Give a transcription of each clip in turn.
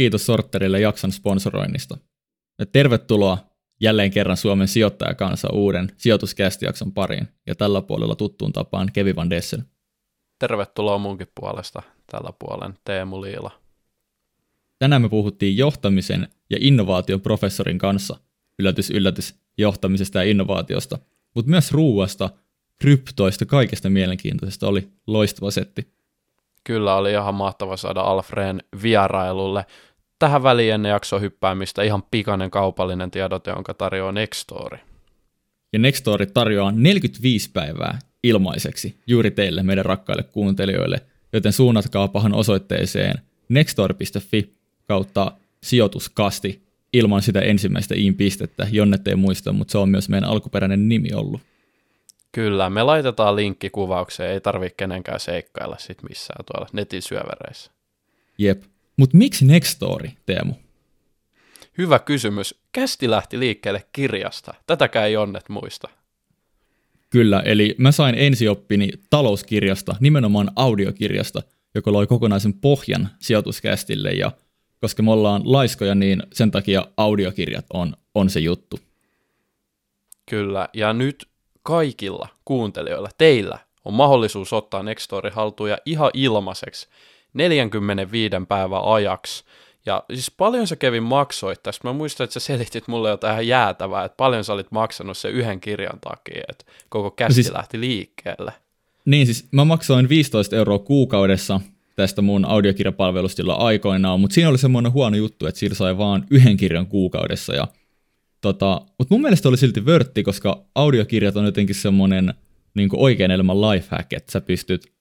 Kiitos Sorterille jakson sponsoroinnista. Ja tervetuloa jälleen kerran Suomen sijoittajakansan uuden sijoituscast-jakson pariin ja tällä puolella tuttuun tapaan Kevin van Dessel. Tervetuloa munkin puolesta tällä puolen Teemu Liila. Tänään me puhuttiin johtamisen ja innovaation professorin kanssa, yllätys yllätys, johtamisesta ja innovaatiosta, mutta myös ruuasta, kryptoista, kaikesta mielenkiintoisesta oli loistava setti. Kyllä oli ihan mahtava saada Alf Rehn vierailulle. Tähän väliin ennen jaksoa hyppäämistä ihan pikainen kaupallinen tiedote, jonka tarjoaa Nextory. Ja Nextory tarjoaa 45 päivää ilmaiseksi juuri teille, meidän rakkaille kuuntelijoille, joten suunnatkaapahan osoitteeseen nextory.fi/sijoituskasti ilman sitä ensimmäistä i-pistettä, jonne te ei muista, mutta se on myös meidän alkuperäinen nimi ollut. Kyllä, me laitetaan linkki kuvaukseen, ei tarvitse kenenkään seikkailla sit missään tuolla netin syövereissä. Jep, mutta miksi Nextory, Teemu? Hyvä kysymys. Kästi lähti liikkeelle kirjasta. Tätäkään ei onnet muista. Kyllä, eli mä sain ensioppini talouskirjasta, nimenomaan audiokirjasta, joka loi kokonaisen pohjan sijoituskästille, ja koska me ollaan laiskoja, niin sen takia audiokirjat on se juttu. Kyllä, ja nyt kaikilla kuuntelijoilla, teillä, on mahdollisuus ottaa Nextory haltuun ja ihan ilmaiseksi 45 päivän ajaksi. Ja siis paljon sä Kevin maksoit tästä. Mä muistan, että sä selitit mulle jotain jäätävää, että paljon sä olit maksanut sen yhden kirjan takia, että koko kästi siis lähti liikkeelle. Niin siis mä maksoin 15 € kuukaudessa tästä mun audiokirjapalvelustilla aikoinaan, mutta siinä oli semmoinen huono juttu, että siinä sai vaan yhden kirjan kuukaudessa ja mutta mun mielestä oli silti vörtti, koska audiokirjat on jotenkin semmoinen niin oikean elämän lifehack, että sä pystyt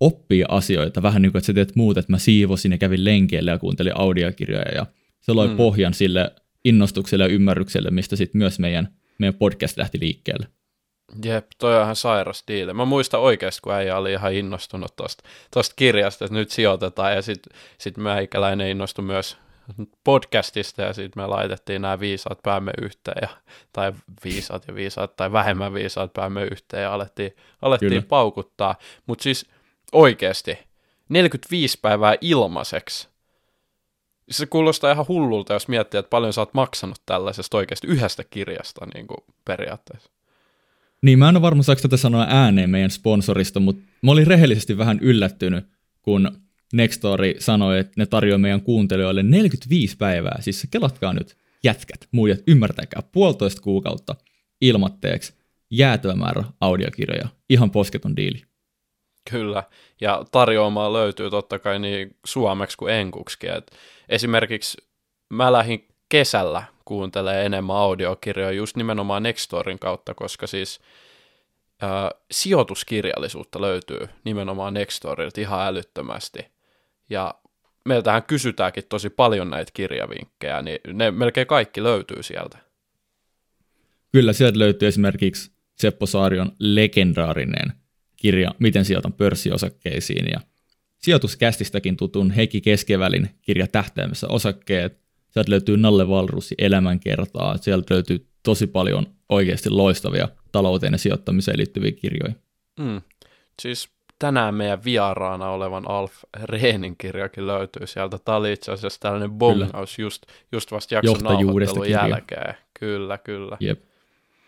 oppia asioita vähän niin kuin, että sä teet muut, että mä siivosin ja kävin lenkeille ja kuuntelin audiokirjoja ja se loi pohjan sille innostukselle ja ymmärrykselle, mistä sitten myös meidän podcast lähti liikkeelle. Jep, toi on ihan sairas diili. Mä muistan oikeasti, kun äijä oli ihan innostunut tosta kirjasta, että nyt sijoitetaan ja sit meikäläinen innostui myös podcastista ja sitten me laitettiin nämä viisaat päämme yhteen, tai vähemmän viisaat päämme yhteen ja alettiin paukuttaa, mutta siis oikeasti 45 päivää ilmaiseksi. Se kuulostaa ihan hullulta, jos miettii, että paljon sä oot maksanut tällaisesta oikeasti yhdestä kirjasta niin kuin periaatteessa. Niin mä en ole varma, saako tätä sanoa ääneen meidän sponsorista, mutta mä olin rehellisesti vähän yllättynyt, kun Nextory sanoi, että ne tarjoaa meidän kuuntelijoille 45 päivää, siis kelatkaa nyt jätkät, muijat, ymmärtäkää, 1,5 kuukautta ilmatteeksi jäätävä määrä audiokirjoja, ihan posketon diili. Kyllä, ja tarjoamaa löytyy totta kai niin suomeksi kuin enkuksikin, että esimerkiksi mä lähdin kesällä kuuntelemaan enemmän audiokirjoja just nimenomaan Nextoryn kautta, koska siis sijoituskirjallisuutta löytyy nimenomaan Nextorylta ihan älyttömästi. Ja meiltähän kysytäänkin tosi paljon näitä kirjavinkkejä, niin ne melkein kaikki löytyy sieltä. Kyllä, sieltä löytyy esimerkiksi Seppo Saarion legendaarinen kirja Miten sijoitan pörssiosakkeisiin ja sijoituskästistäkin tutun Heikki Keskevälin kirja Tähtäimessä osakkeet. Sieltä löytyy Nalle Wahlroosin elämänkertaa, sieltä löytyy tosi paljon oikeasti loistavia talouteen ja sijoittamiseen liittyviä kirjoja. Siis tänään meidän vieraana olevan Alf Rehnin kirjakin löytyy sieltä. Tämä oli itse asiassa tällainen bongaus just vasta jakson nauhoittelun jälkeen. Kyllä. Jep.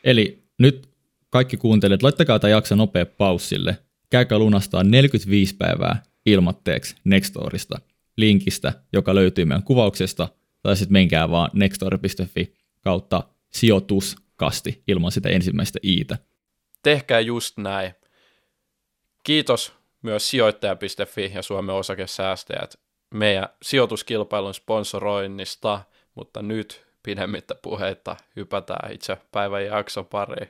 Eli nyt kaikki kuuntelijat, laittakaa tämä jakso nopea paussille. Käykää lunastaa 45 päivää ilmatteeksi Nextorista linkistä, joka löytyy meidän kuvauksesta, tai sitten menkää vaan nextor.fi/sijoituskasti ilman sitä ensimmäistä iitä. Tehkää just näin. Kiitos myös sijoittaja.fi ja Suomen osakesäästäjät meidän sijoituskilpailun sponsoroinnista, mutta nyt pidemmittä puheita hypätään itse päivän jakson pariin.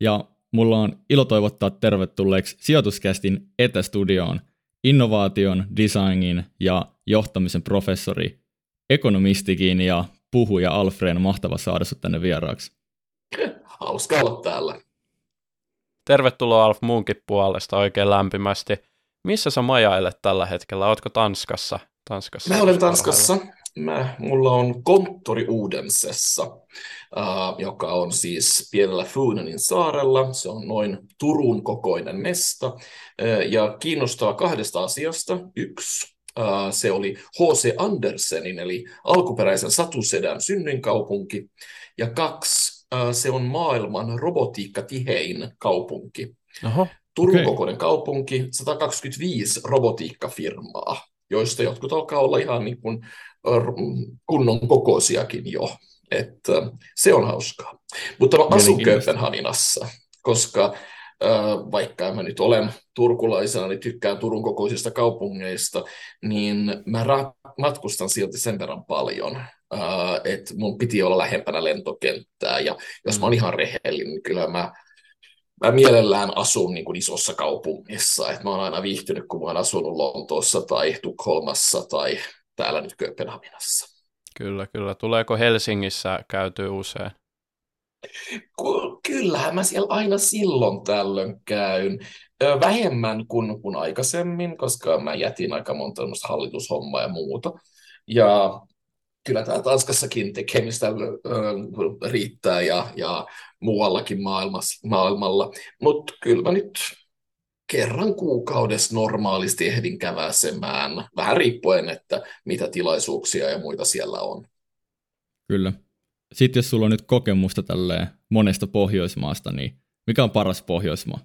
Ja mulla on ilo toivottaa tervetulleeksi sijoituskästin etästudioon innovaation, designin ja johtamisen professori, ekonomistikin ja puhuja Alfreen. Mahtava saada sut tänne vieraaksi. Hauska olla täällä. Tervetuloa Alf munkin puolesta oikein lämpimästi. Missä sä majailet tällä hetkellä? Ootko Tanskassa Tanskassa? Mä olen Tanskassa. Mulla on konttori Odensessa, joka on siis pienellä Fyynenin saarella. Se on noin Turun kokoinen mesta ja kiinnostaa kahdesta asiasta. Yksi, se oli H.C. Andersenin eli alkuperäisen satusedän synnyinkaupunki. Ja kaksi, se on maailman robotiikkatihein kaupunki. Aha, Turun kokoinen kaupunki, 125 robotiikkafirmaa, joista jotkut alkaa olla ihan niin kuin kunnon kokoisiakin jo. Että se on hauskaa. Mutta mä asun Kööpenhaminassa, koska vaikka mä nyt olen turkulaisena, niin tykkään Turun kokoisista kaupungeista, niin mä matkustan silti sen verran paljon, että mun piti olla lähempänä lentokenttää. Ja jos mä oon ihan rehellinen, niin kyllä mä mielellään asun niin kuin isossa kaupungissa. Et mä oon aina viihtynyt, kun mä oon asunut Lontoossa tai Tukholmassa tai täällä nyt Kööpenhaminassa. Kyllä, kyllä. Tuleeko Helsingissä käytyä usein? Kyllähän mä siellä aina silloin tällöin käyn. Vähemmän kuin aikaisemmin, koska mä jätin aika monta hallitushommaa ja muuta. Ja kyllä täällä Tanskassakin tekemistä riittää ja muuallakin maailmalla. Mutta kyllä mä nyt kerran kuukaudessa normaalisti ehdin käväsemään, vähän riippuen, että mitä tilaisuuksia ja muita siellä on. Kyllä. Sitten jos sulla on nyt kokemusta tälleen monesta Pohjoismaasta, niin mikä on paras Pohjoismaa?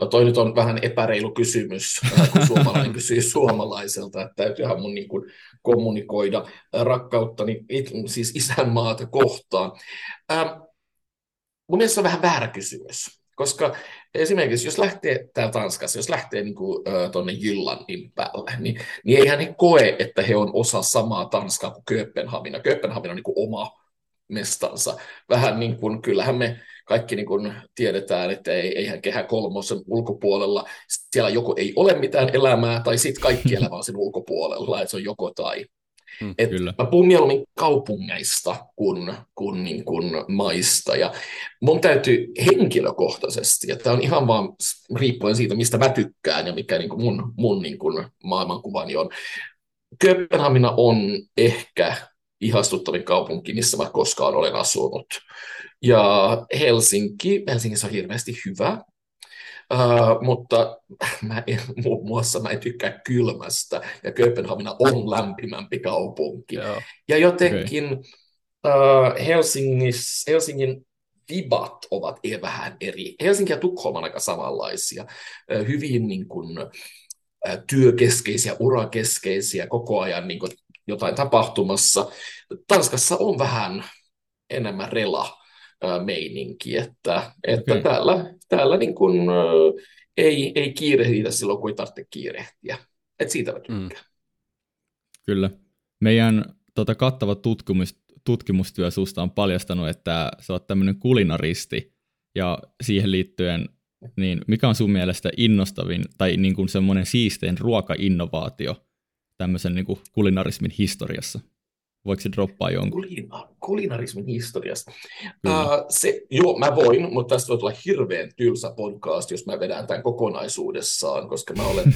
No toi nyt on vähän epäreilu kysymys, kun suomalainen kysyy suomalaiselta, että täytyyhän mun niin kuin kommunikoida rakkauttani, siis isänmaata kohtaan. Mun mielestä on vähän väärä kysymys, koska esimerkiksi jos lähtee täällä Tanskassa, jos lähtee niin tuonne Jyllandin päälle, niin eihän he koe, että he on osa samaa Tanskaa kuin Kööpenhamina. Kööpenhamina on niin kuin oma mestansa. Vähän niin kuin, kyllähän me kaikki niin kuin tiedetään, että eihän Kehä kolmosen ulkopuolella, siellä joko ei ole mitään elämää, tai sitten kaikki elämä on sen ulkopuolella, että se on joko tai. Mä puhun mieluummin kaupungeista kuin niin kuin maista, ja mun täytyy henkilökohtaisesti, että on ihan vaan riippuen siitä, mistä mä tykkään ja mikä niin kuin mun niin kuin maailmankuvani on. Kööpenhamina on ehkä ihastuttavin kaupunki, missä mä koskaan olen asunut. Ja Helsingissä on hirveästi hyvä, mutta muun muassa mä en tykkää kylmästä, ja Kööpenhamina on lämpimämpi kaupunki. Yeah. Ja jotenkin Helsingin vibat ovat vähän eri. Helsinki ja Tukholma on aika samanlaisia, hyvin niin kuin työkeskeisiä, urakeskeisiä, koko ajan niin kuin jotain tapahtumassa. Tanskassa on vähän enemmän rela-meininki, että täällä niin kuin, ei kiirehditä silloin, kun ei tarvitse kiirehtiä. Et siitä mä tykkään. Kyllä. Meidän kattava tutkimustyö susta on paljastanut, että sä oot tämmöinen kulinaristi, ja siihen liittyen, niin mikä on sun mielestä innostavin tai niin kuin semmoinen siistein ruokainnovaatio tämmöisen niin kuin kulinarismin historiassa? Voiko se droppaa jonkun? Kulinarismin historiasta. Mä voin, mutta tästä voi tulla hirveän tylsä podcast, jos mä vedän tämän kokonaisuudessaan, koska mä olen...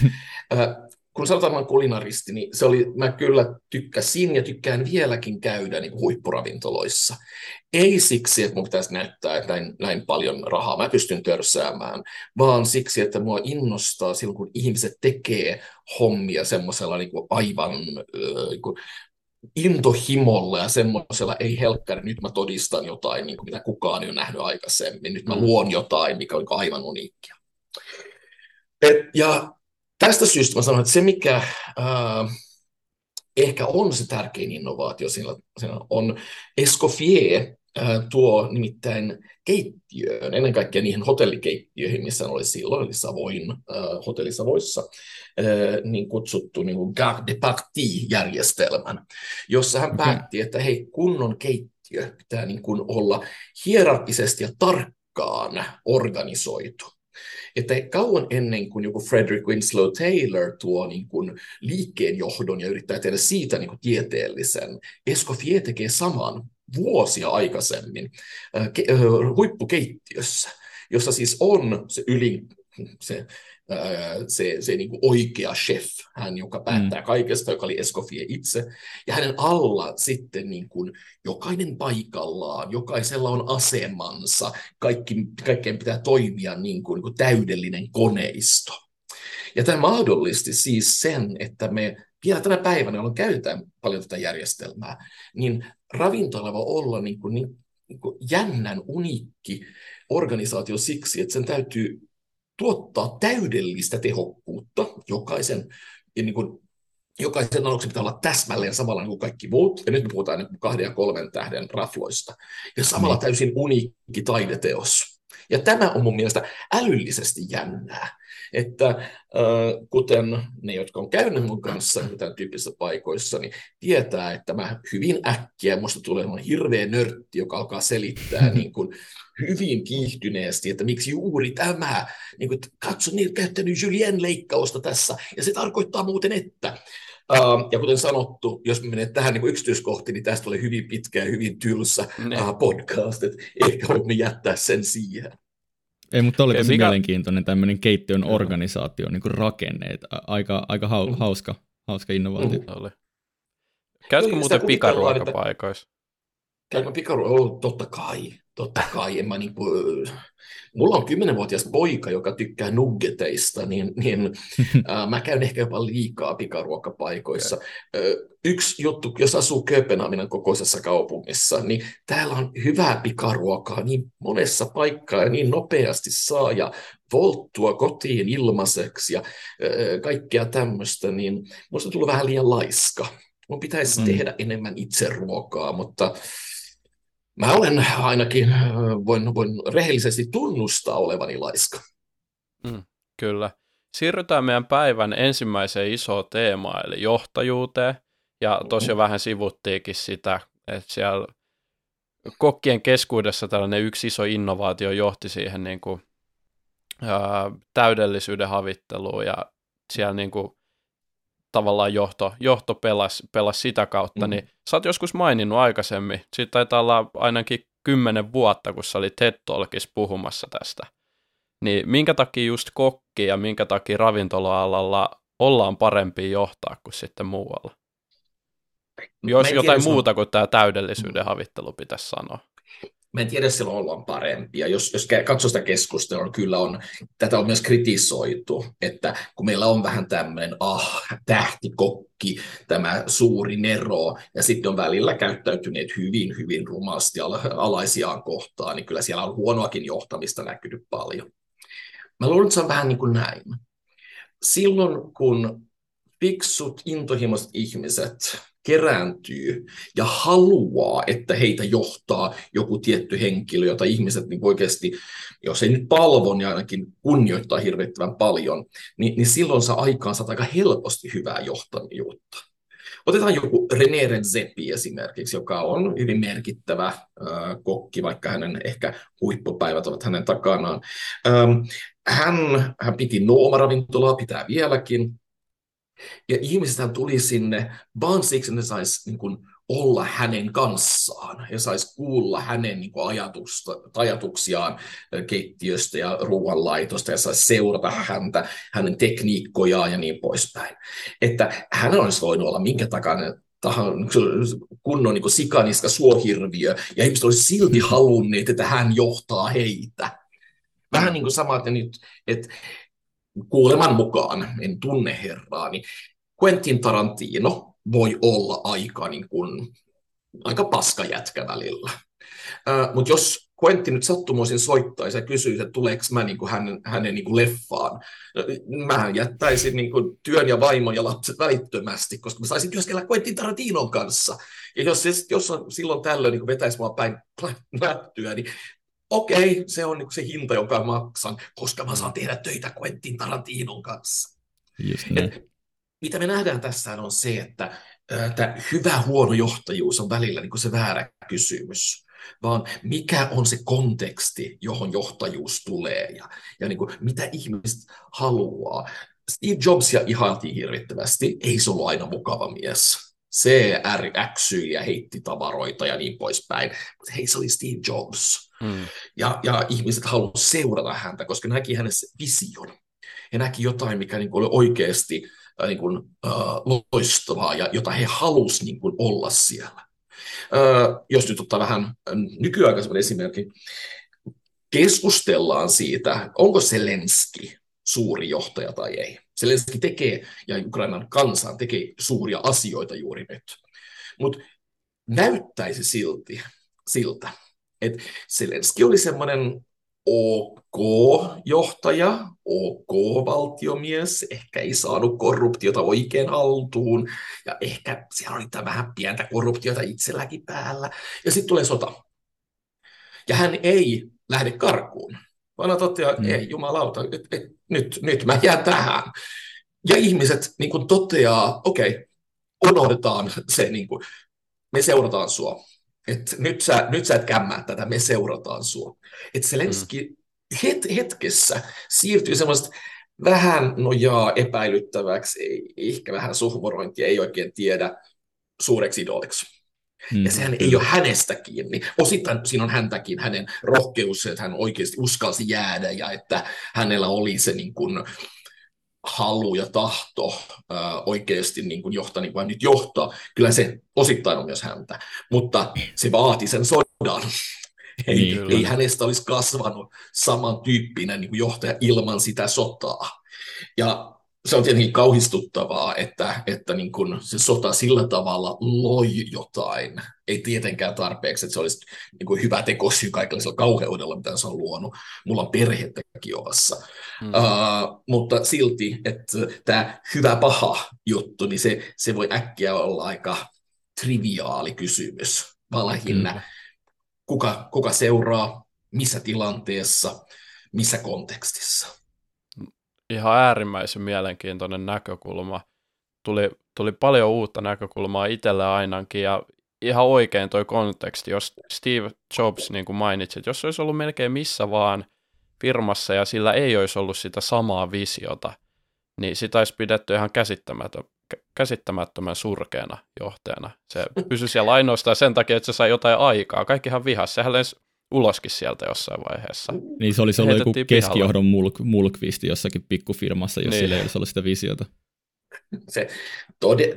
kun sanotaan, mä olen kulinaristi, niin mä kyllä tykkäsin ja tykkään vieläkin käydä niin kuin huippuravintoloissa. Ei siksi, että mun pitäisi näyttää, että näin paljon rahaa mä pystyn törsäämään, vaan siksi, että mua innostaa silloin, kun ihmiset tekee hommia semmoisella niin kuin aivan... intohimolla ja semmoisella ei helkkäri, nyt mä todistan jotain, niin kuin mitä kukaan ei ole nähnyt aikaisemmin, nyt mä luon jotain, mikä on aivan uniikkia. Ja tästä syystä mä sanon, että se mikä ehkä on se tärkein innovaatio, siinä on Escoffier, tuo nimittäin keittiöön, ennen kaikkea niihin hotellikeittiöihin, missä oli silloin, eli hotelli Savoyssa, niin kutsuttu niin kuin garde partie -järjestelmän, jossa hän päätti, että hei, kunnon keittiö pitää niin kuin olla hierarkisesti ja tarkkaan organisoitu. Että kauan ennen kuin joku Frederick Winslow Taylor tuo niin kuin liikkeenjohdon ja yrittää tehdä siitä niin kuin tieteellisen, Escoffier tekee saman vuosia aikaisemmin huippukeittiössä, jossa siis on se ylin se niin kuin oikea chef, hän, joka päättää kaikesta, joka oli Escoffier itse. Ja hänen alla sitten niin kuin jokainen paikallaan, jokaisella on asemansa, kaikkeen pitää toimia niin kuin täydellinen koneisto. Ja tämä mahdollisti siis sen, että me vielä tänä päivänä, jolloin käytetään paljon tätä järjestelmää, niin ravintola voi olla niin kuin jännän uniikki organisaatio siksi, että sen täytyy tuottaa täydellistä tehokkuutta. Jokaisen aluksen pitää olla täsmälleen samalla kuin kaikki muut. Ja nyt me puhutaan niin 2 ja 3 tähden rafloista. Ja samalla täysin uniikki taideteos. Ja tämä on mun mielestä älyllisesti jännää. Että kuten ne, jotka on käynyt mun kanssa tämän tyyppisissä paikoissa, niin tietää, että mä hyvin äkkiä musta tulee hirveä nörtti, joka alkaa selittää niin kuin hyvin kiihtyneesti, että miksi juuri tämä, niin kuin, katso, ne on käyttänyt Julien-leikkausta tässä, ja se tarkoittaa muuten, että... Ja kuten sanottu, jos me menemme tähän niin yksityiskohtiin, niin tästä oli hyvin pitkä ja hyvin tylsä podcast, että ehkä voimme jättää sen siihen. Ei, mutta oli tosi mielenkiintoinen tämmöinen keittiön organisaatio, niin kuin rakenneet. Aika hauska innovaatio. Käytkö muuten pikaruokapaikoissa? Käykö pikaruokapaikoissa? Oh, totta kai. En mä niin kuin... Mulla on 10-vuotias poika, joka tykkää nuggeteista, niin mä käyn ehkä jopa liikaa pikaruokapaikoissa. Yksi juttu, jos asuu Kööpenhaminan kokoisessa kaupungissa, niin täällä on hyvää pikaruokaa niin monessa paikkaa ja niin nopeasti saa ja volttua kotiin ilmaiseksi ja kaikkea tämmöistä, niin musta on tullut vähän liian laiska. Mun pitäisi tehdä enemmän itse ruokaa, mutta... Mä olen ainakin, voin rehellisesti tunnustaa olevani laiska. Kyllä. Siirrytään meidän päivän ensimmäiseen isoon teemaan, eli johtajuuteen. Ja tosiaan vähän sivuttiinkin sitä, että siellä kokkien keskuudessa tällainen yksi iso innovaatio johti siihen niin kuin, täydellisyyden havitteluun. Ja siellä niin kuin, tavallaan johto pelasi sitä kautta, niin sä oot joskus maininnut aikaisemmin, siitä taitaa olla ainakin 10 vuotta, kun sä olit TED Talkissa puhumassa tästä, niin minkä takia just kokki ja minkä takia ravintola-alalla ollaan parempia johtaa kuin sitten muualla? Jos jotain muuta kuin tämä täydellisyyden havittelu pitäisi sanoa. Mä en tiedä, silloin ollaan parempia. Jos katsoo sitä keskustelua, kyllä on, tätä on myös kritisoitu, että kun meillä on vähän tämmöinen tähtikokki, tämä suuri nero, ja sitten on välillä käyttäytyneet hyvin, hyvin rumasti alaisiaan kohtaan, niin kyllä siellä on huonoakin johtamista näkynyt paljon. Mä luulen, että se on vähän niin kuin näin. Silloin, kun fiksut, intohimoiset ihmiset kerääntyy ja haluaa, että heitä johtaa joku tietty henkilö, jota ihmiset niin oikeasti, jos ei nyt palvo, niin ainakin kunnioittaa hirvittävän paljon, niin silloin saa aikaan aika helposti hyvää johtajuutta. Otetaan joku René Redzepi esimerkiksi, joka on hyvin merkittävä kokki, vaikka hänen ehkä huippupäivät ovat hänen takanaan. Hän piti Nooma-ravintolaa, pitää vieläkin. Ja ihmisethän tuli sinne vaan siksi, että ne sais niin kuin olla hänen kanssaan ja sais kuulla hänen niin kuin ajatuksiaan keittiöstä ja ruoanlaitosta ja sais seurata häntä, hänen tekniikkojaan ja niin poispäin. Että hän olisi voinut olla minkä takana kunnon niin kuin sikaniska suohirviö ja ihmiset olisi silti halunneet, että hän johtaa heitä. Vähän niin kuin sama, että nyt... Että kuuleman mukaan, en tunne herraa, niin Quentin Tarantino voi olla aika, niin kuin, aika paskajätkä välillä. Mutta jos Quentin nyt sattumoisin soittaisi ja kysyisi, että tuleeko mä niin kuin hänen niin kuin leffaan, mähän jättäisin niin kuin työn ja vaimon ja lapset välittömästi, koska mä saisin työskennellä Quentin Tarantinon kanssa. Ja jos on silloin tällöin niin kuin vetäisi mua päin nättyä, niin okei, se on se hinta, joka maksan, koska mä saan tehdä töitä Quentin Tarantinon kanssa. Mitä me nähdään tässä on se, että tämä hyvä huono johtajuus on välillä niin kuin se väärä kysymys, vaan mikä on se konteksti, johon johtajuus tulee ja niin kuin, mitä ihmiset haluaa. Steve Jobsia ihailtiin hirvittävästi, ei se ollut aina mukava mies. Se äksyi ja heitti tavaroita ja niin poispäin, mutta hei, se oli Steve Jobs. Ja ihmiset halusivat seurata häntä, koska näki hänessä vision. He näki jotain, mikä niin kuin oli oikeasti niin kuin, loistavaa ja jota he halusivat niin kuin olla siellä. Jos nyt ottaa vähän nykyaikaisemman esimerkin, keskustellaan siitä, onko Zelenski suuri johtaja tai ei. Zelenski tekee, ja Ukrainan kansan tekee suuria asioita juuri nyt. Mutta näyttäisi siltä, että Zelenski oli semmoinen OK-johtaja, OK-valtiomies, ehkä ei saanut korruptiota oikein haltuun, ja ehkä siellä oli vähän pientä korruptiota itselläkin päällä, ja sitten tulee sota. Ja hän ei lähde karkuun, vaan toteaa, ei jumalauta, nyt mä jään tähän. Ja ihmiset niin kun toteaa, okei, unohdetaan se, niin kun, me seurataan sua. Et nyt sä et kämmää tätä, me seurataan sua. Et Zelenski hetkessä siirtyy semmoista vähän nojaa epäilyttäväksi, ehkä vähän suhmorointia, ei oikein tiedä, suureksi idoliksi. Ja sehän ei ole hänestä kiinni. Osittain siinä on häntäkin, hänen rohkeus, että hän oikeasti uskalsi jäädä ja että hänellä oli se niin kuin halu ja tahto oikeasti niin kuin johtaa, niin kuin hän nyt johtaa. Kyllä se osittain on myös häntä, mutta se vaati sen sodan. Ei hänestä olisi kasvanut samantyyppinen niin kuin johtaja ilman sitä sotaa. Ja se on tietenkin kauhistuttavaa, että niin kun se sota sillä tavalla loi jotain. Ei tietenkään tarpeeksi, että se olisi niin kun hyvä teko syy kaikilla sillä kauheudella, mitä se on luonut. Mulla on perhettä Kiovassa. Mutta silti, että tämä hyvä paha juttu, niin se voi äkkiä olla aika triviaali kysymys. Vaan lähinnä, kuka seuraa, missä tilanteessa, missä kontekstissa. Ihan äärimmäisen mielenkiintoinen näkökulma. Tuli paljon uutta näkökulmaa itselle ainakin, ja ihan oikein toi konteksti, jos Steve Jobs, niin kuin mainitsit, jos olisi ollut melkein missä vaan firmassa, ja sillä ei olisi ollut sitä samaa visiota, niin sitä olisi pidetty ihan käsittämättömän surkeana johtajana. Se pysyi siellä ainoastaan sen takia, että se sai jotain aikaa. Kaikkihan vihasi. Sehän uloskin sieltä jossain vaiheessa. Niin se olisi ollut joku keskijohdon mulkvisti jossakin pikkufirmassa, jos sillä ei olisi ollut sitä visiota. Se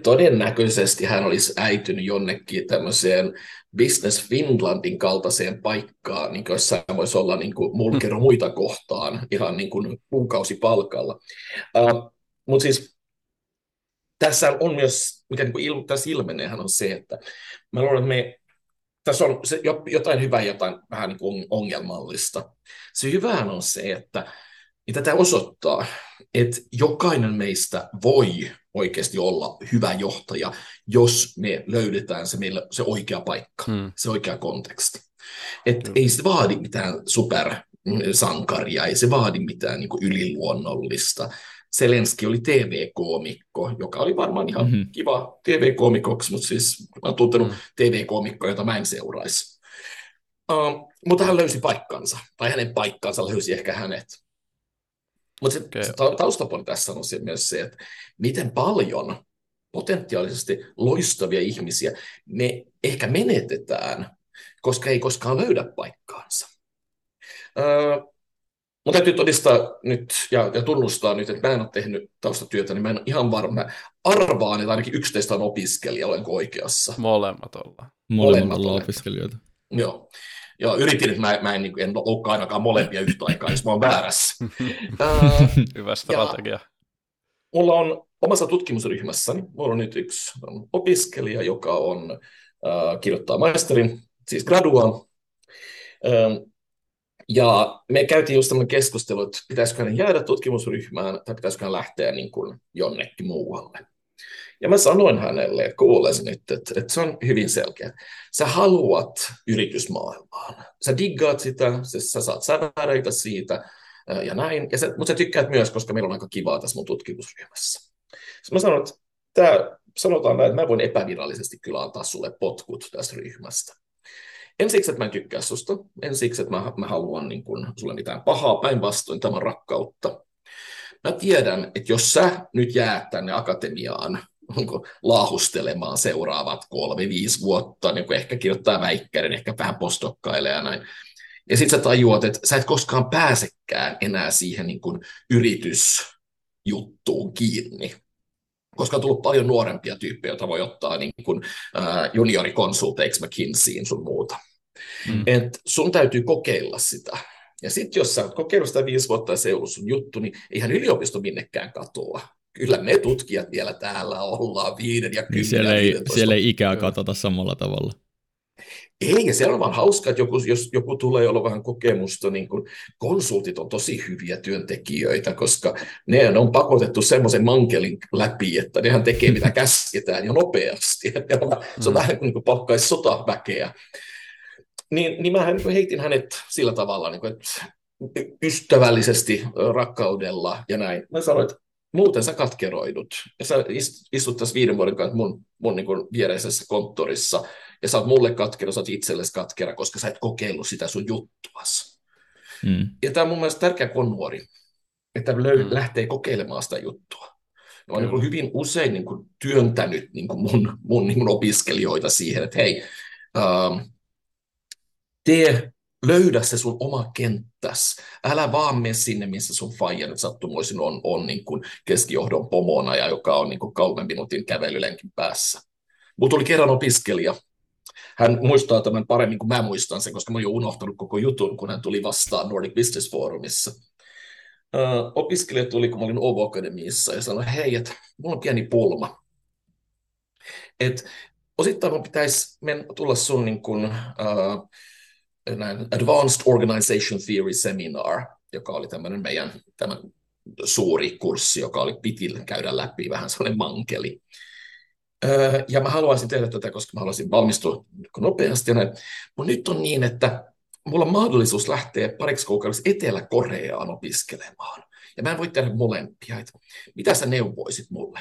todennäköisesti hän olisi äitynyt jonnekin tämmöiseen Business Finlandin kaltaiseen paikkaan, niin jossa hän voisi olla niin kuin mulkero muita kohtaan ihan niin kuin kuukausipalkalla. Mutta siis tässä on myös, mikä niin kuin tässä ilmenee, on se, että mä luulen, että tässä on jotain hyvää ja jotain vähän niin kuin ongelmallista. Se hyvähän on se, että mitä tämä osoittaa, että jokainen meistä voi oikeasti olla hyvä johtaja, jos me löydetään se oikea paikka, se oikea konteksti. Että ei se vaadi mitään supersankaria, ei se vaadi mitään niin kuin yliluonnollista. Zelenski oli TV-koomikko, joka oli varmaan ihan kiva TV-koomikoksi, mutta siis mä oon tuntenut TV-koomikkoa, jota mä en seuraisi. Mutta hän löysi paikkansa, tai hänen paikkansa löysi ehkä hänet. Mutta se taustapuoli tässä on myös se, että miten paljon potentiaalisesti loistavia ihmisiä me ehkä menetetään, koska ei koskaan löydä paikkaansa. Mun täytyy todistaa nyt ja tunnustaa nyt, että mä en ole tehnyt taustatyötä, niin mä en ole ihan varma. Arvaan, että ainakin yksi teistä on opiskelija, olenko oikeassa? Molemmat ollaan. Molemmat ollaan opiskelijoita. Joo. Ja yritin, että mä en olekaan ainakaan molempia yhtä aikaa, jos mä oon väärässä. Hyvä strategia. Mulla on omassa tutkimusryhmässäni, mulla on nyt yksi opiskelija, joka on kirjoittaa maisterin, siis graduaan. Ja me käytiin just tämmöinen keskustelu, että pitäisikö hän jäädä tutkimusryhmään tai pitäisikö hän lähteä niin kuin jonnekin muualle. Ja mä sanoin hänelle, että kuules nyt, että se on hyvin selkeä. Sä haluat yritysmaailmaan. Sä diggaat sitä, sä saat säädöitä siitä ja näin. Mutta sä tykkäät myös, koska meillä on aika kivaa tässä mun tutkimusryhmässä. Sitten mä sanoin, että että mä voin epävirallisesti kyllä antaa sulle potkut tästä ryhmästä. En siksi, että mä en tykkää susta, en siksi, että mä haluan niin kun, sulle mitään pahaa, päinvastoin tämän rakkautta. Mä tiedän, että jos sä nyt jäät tänne akatemiaan laahustelemaan seuraavat 3-5 vuotta, niin ehkä kirjoittaa väikkärin, ehkä vähän postdokkailee ja näin, Ja sit sä tajuat, että sä et koskaan pääsekään enää siihen niin kuin yritysjuttuun kiinni. Koska on tullut paljon nuorempia tyyppejä, joita voi ottaa niin kuin juniorikonsulteiksi McKinseyin sun muuta. Mm. Et sun täytyy kokeilla sitä. Ja sitten jos sä oot kokeillut sitä 5 vuotta ja se ei ollut sun juttu, niin eihän yliopisto minnekään katoa. Kyllä me tutkijat vielä täällä ollaan 5 ja 10. Niin siellä ei ikää katota samalla tavalla. Ei, ja siellä on vaan hauskaa, että jos joku tulee olla vähän kokemusta, niin kun konsultit on tosi hyviä työntekijöitä, koska ne on pakotettu semmoisen mankelin läpi, että nehän tekee mitä käsketään ja nopeasti. Se on vähän niin kuin palkkaisi sotaväkeä. Niin mä heitin hänet sillä tavalla, niin kuin, että ystävällisesti, rakkaudella ja näin. Mä sanoin, että muuten sä katkeroidut. Ja sä istut tässä 5 vuoden kanssa mun niin kuin viereisessä konttorissa. Ja sä oot mulle katkera, sä oot itsellesi katkera, koska sä et kokeillut sitä sun juttuasi. Mm. Ja tää on mun mielestä tärkeä, kun on nuori, että lähtee kokeilemaan sitä juttua. Ja mä oon hyvin usein niin kuin työntänyt niin kuin mun niin kuin opiskelijoita siihen, että hei, löydä se sun oma kenttäs. Älä vaan mene sinne, missä sun faija nyt sattumoisin on niin kuin keskijohdon pomona ja joka on niin kuin 3 minuutin kävelylenkin päässä. Mulla tuli kerran opiskelija. Hän muistaa tämän paremmin kuin mä muistan sen, koska mä oon jo unohtanut koko jutun, kun hän tuli vastaan Nordic Business Forumissa. Opiskelija tuli, kun mä olin OVO Akademiassa ja sanoi, hei, että mulla on pieni pulma. Et osittain mun pitäisi tulla sun niin kuin, Advanced Organization Theory Seminar, joka oli tämmöinen meidän suuri kurssi, joka oli pitillä käydä läpi, vähän sellainen mankeli. Ja mä haluaisin tehdä tätä, koska mä haluaisin valmistua nopeasti. Mutta nyt on niin, että mulla on mahdollisuus lähteä pariksi kuukaudeksi Etelä-Koreaan opiskelemaan. Ja mä en voi tehdä molempia. Et mitä sä neuvoisit mulle?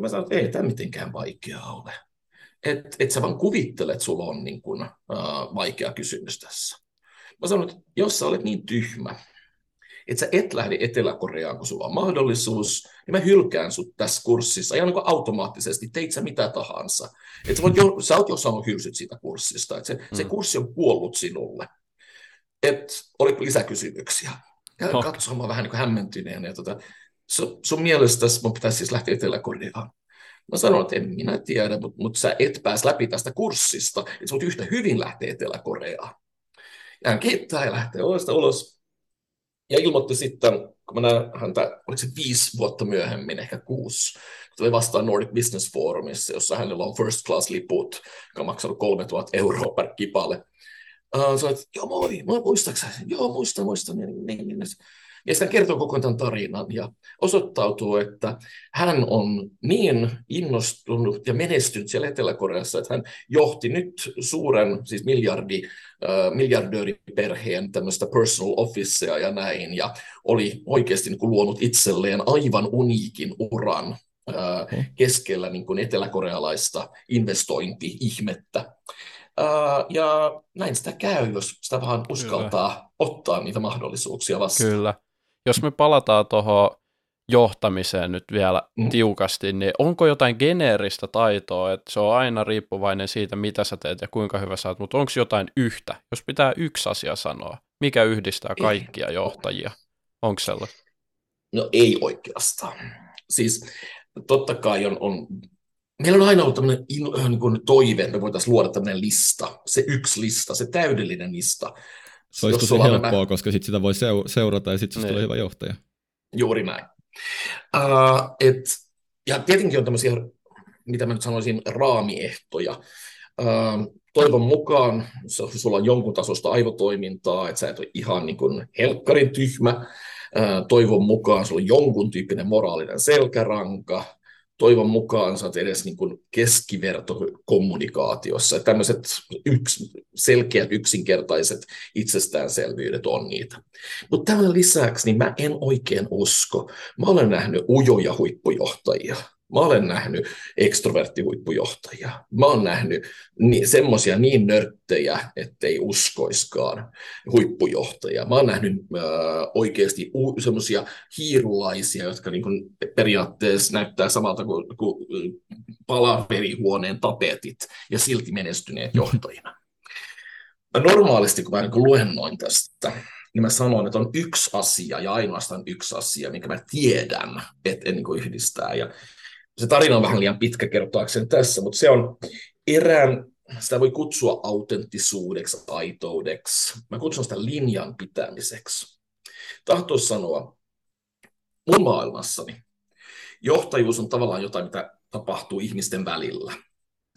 Mä sanon, että ei tämä mitenkään vaikeaa ole. Että sä vaan kuvittelet, että sulla on niin kun, vaikea kysymys tässä. Mä sanon, että jos sä olet niin tyhmä, että sä et lähde Etelä-Koreaan, kun sulla on mahdollisuus, niin mä hylkään sut tässä kurssissa, ihan niin kuin automaattisesti, teit sä mitä tahansa. Että sä oot jo saanut hylsyt siitä kurssista, että se kurssi on kuollut sinulle. Että oliko lisäkysymyksiä? Käydä katsomaan vähän niin kuin hämmentyneenä. Sun mielestäsi mun pitäisi siis lähteä Etelä-Koreaan. Mä sanon, että en minä tiedä, mutta sä et pääse läpi tästä kurssista, että sä voit yhtä hyvin lähteä Etelä-Koreaan. Ja hän kiittää ja lähtee ovesta ulos. Ja ilmoitti sitten, kun mä näin häntä, oliko se 5 vuotta myöhemmin, ehkä 6, kun tuli vastaan Nordic Business Forumissa, jossa hänellä on first class liput, joka on maksanut 3 000 euroa per kipale. Sanoin, että joo moi, muistaakseni? Joo, muistan. Ja sitten kertoo koko tämän tarinan ja osoittautuu, että hän on niin innostunut ja menestynyt siellä Etelä-Koreassa, että hän johti nyt suuren, siis miljardööriperheen tämmöistä personal officea ja näin, ja oli oikeasti niin kuin luonut itselleen aivan uniikin uran keskellä niin kuin eteläkorealaista investointi-ihmettä. Ja näin sitä käy, jos sitä vaan uskaltaa ottaa niitä mahdollisuuksia vastaan. Kyllä. Jos me palataan tuohon johtamiseen nyt vielä tiukasti, niin onko jotain geneeristä taitoa, että se on aina riippuvainen siitä, mitä sä teet ja kuinka hyvä sä oot, mutta onko jotain yhtä? Jos pitää yksi asia sanoa, mikä yhdistää kaikkia johtajia? Onko sellaista? No ei oikeastaan. Siis totta kai on meillä on aina ollut tämmöinen niin toive, että me voitaisiin luoda tämmöinen lista, se yksi lista, se täydellinen lista. Se olisi tosi helppoa, koska sit sitä voi seurata ja sitten se tulee hyvä johtaja. Juuri näin. Ja tietenkin on tämmöisiä, mitä mä nyt sanoisin, raamiehtoja. Toivon mukaan sulla on jonkun tasosta aivotoimintaa, että sä et ole ihan niin kuin helkkarin tyhmä. Toivon mukaan sulla on jonkun tyyppinen moraalinen selkäranka. Toivon mukaan sä oot edes niin kuin keskivertokommunikaatiossa. Tämmöiset selkeät, yksinkertaiset itsestäänselvyydet on niitä. Mutta tämän lisäksi niin mä en oikein usko. Mä olen nähnyt ujoja huippujohtajia. Mä olen nähnyt ekstroverttihuippujohtajia. Mä olen nähnyt semmoisia niin nörttejä, ettei uskoiskaan huippujohtajia. Mä olen nähnyt oikeasti semmoisia hiirulaisia, jotka niin kuin periaatteessa näyttää samalta kuin palaverihuoneen tapetit ja silti menestyneet johtajina. normaalisti, kun mä niin luennoin tästä, niin mä sanoin, että on yksi asia ja ainoastaan yksi asia, minkä mä tiedän, että en niin yhdistää. Ja se tarina on vähän liian pitkä kertoakseen tässä, mutta se on erään, sitä voi kutsua autenttisuudeksi, aitoudeksi. Mä kutsun sitä linjan pitämiseksi. Tahtoo sanoa, mun maailmassani johtajuus on tavallaan jotain, mitä tapahtuu ihmisten välillä.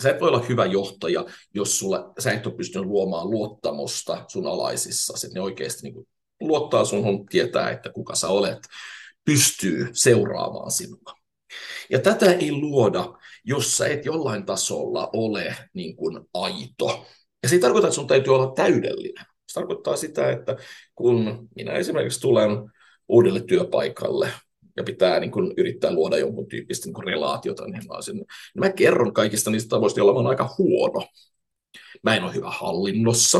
Sä et voi olla hyvä johtaja, jos sä et ole pystynyt luomaan luottamusta sun alaisissa, että ne oikeasti niin luottaa sunhun, tietää, että kuka sä olet, pystyy seuraamaan sinua. Ja tätä ei luoda, jos sä et jollain tasolla ole niin kuin aito. Ja se ei tarkoita, että sun täytyy olla täydellinen. Se tarkoittaa sitä, että kun minä esimerkiksi tulen uudelle työpaikalle ja pitää niin kun yrittää luoda jonkun tyyppistä niin kun relaatiota, niin mä kerron kaikista niistä tavoista, joilla mä oon aika huono. Mä en ole hyvä hallinnossa,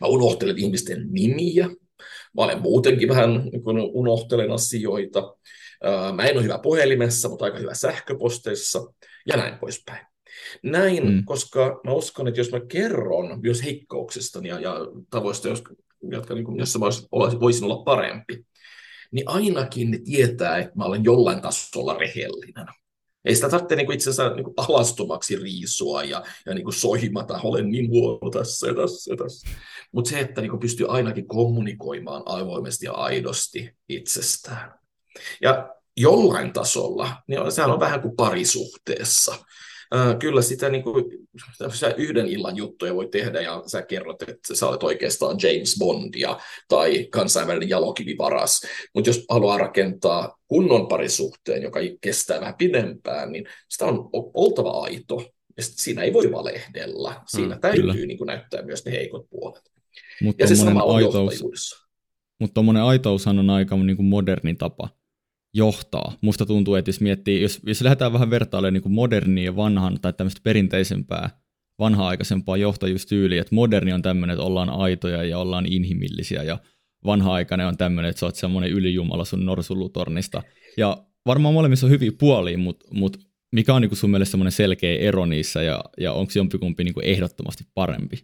mä unohtelen ihmisten nimiä, mä olen muutenkin vähän niin kun unohtelen asioita, mä en ole hyvä puhelimessa, mutta aika hyvä sähköposteissa ja näin poispäin. Näin, koska mä uskon, että jos mä kerron myös heikkouksistani ja tavoista, jotka, niin kun, jossa mä voisin olla parempi, niin ainakin ne tietää, että mä olen jollain tasolla rehellinen. Ei sitä tarvitse niin itse asiassa niin alastomaksi riisua ja niin sohimata, olen niin huono tässä ja tässä ja tässä. Mutta se, että niin pystyy ainakin kommunikoimaan avoimesti ja aidosti itsestään. Ja jollain tasolla, niin sehän on vähän kuin parisuhteessa. Kyllä sitä niin kuin, yhden illan juttuja voi tehdä ja sä kerrot, että sä olet oikeastaan James Bondia tai kansainvälinen jalokivivaras. Mutta jos haluaa rakentaa kunnon parisuhteen, joka kestää vähän pidempään, niin sitä on oltava aito. Ja siinä ei voi valehdella. Siinä täytyy niin kuin näyttää myös ne heikot puolet. Mut ja se sama on johtajuudessa. Mutta tuommoinen aitoushan on aika niin kuin moderni tapa johtaa. Musta tuntuu, että jos miettii, jos lähdetään vähän vertailemaan niin kuin modernia ja vanhan tai tämmöistä perinteisempää, vanha-aikaisempaa johtajuustyyliä, että moderni on tämmöinen, että ollaan aitoja ja ollaan inhimillisiä ja vanha-aikainen on tämmöinen, että sä oot semmoinen ylijumala sun norsunlutornista. Ja varmaan molemmissa on hyviä puolia, mutta mikä on niin kuin sun mielestä semmoinen selkeä ero niissä ja onko jompikumpi niin kuin ehdottomasti parempi?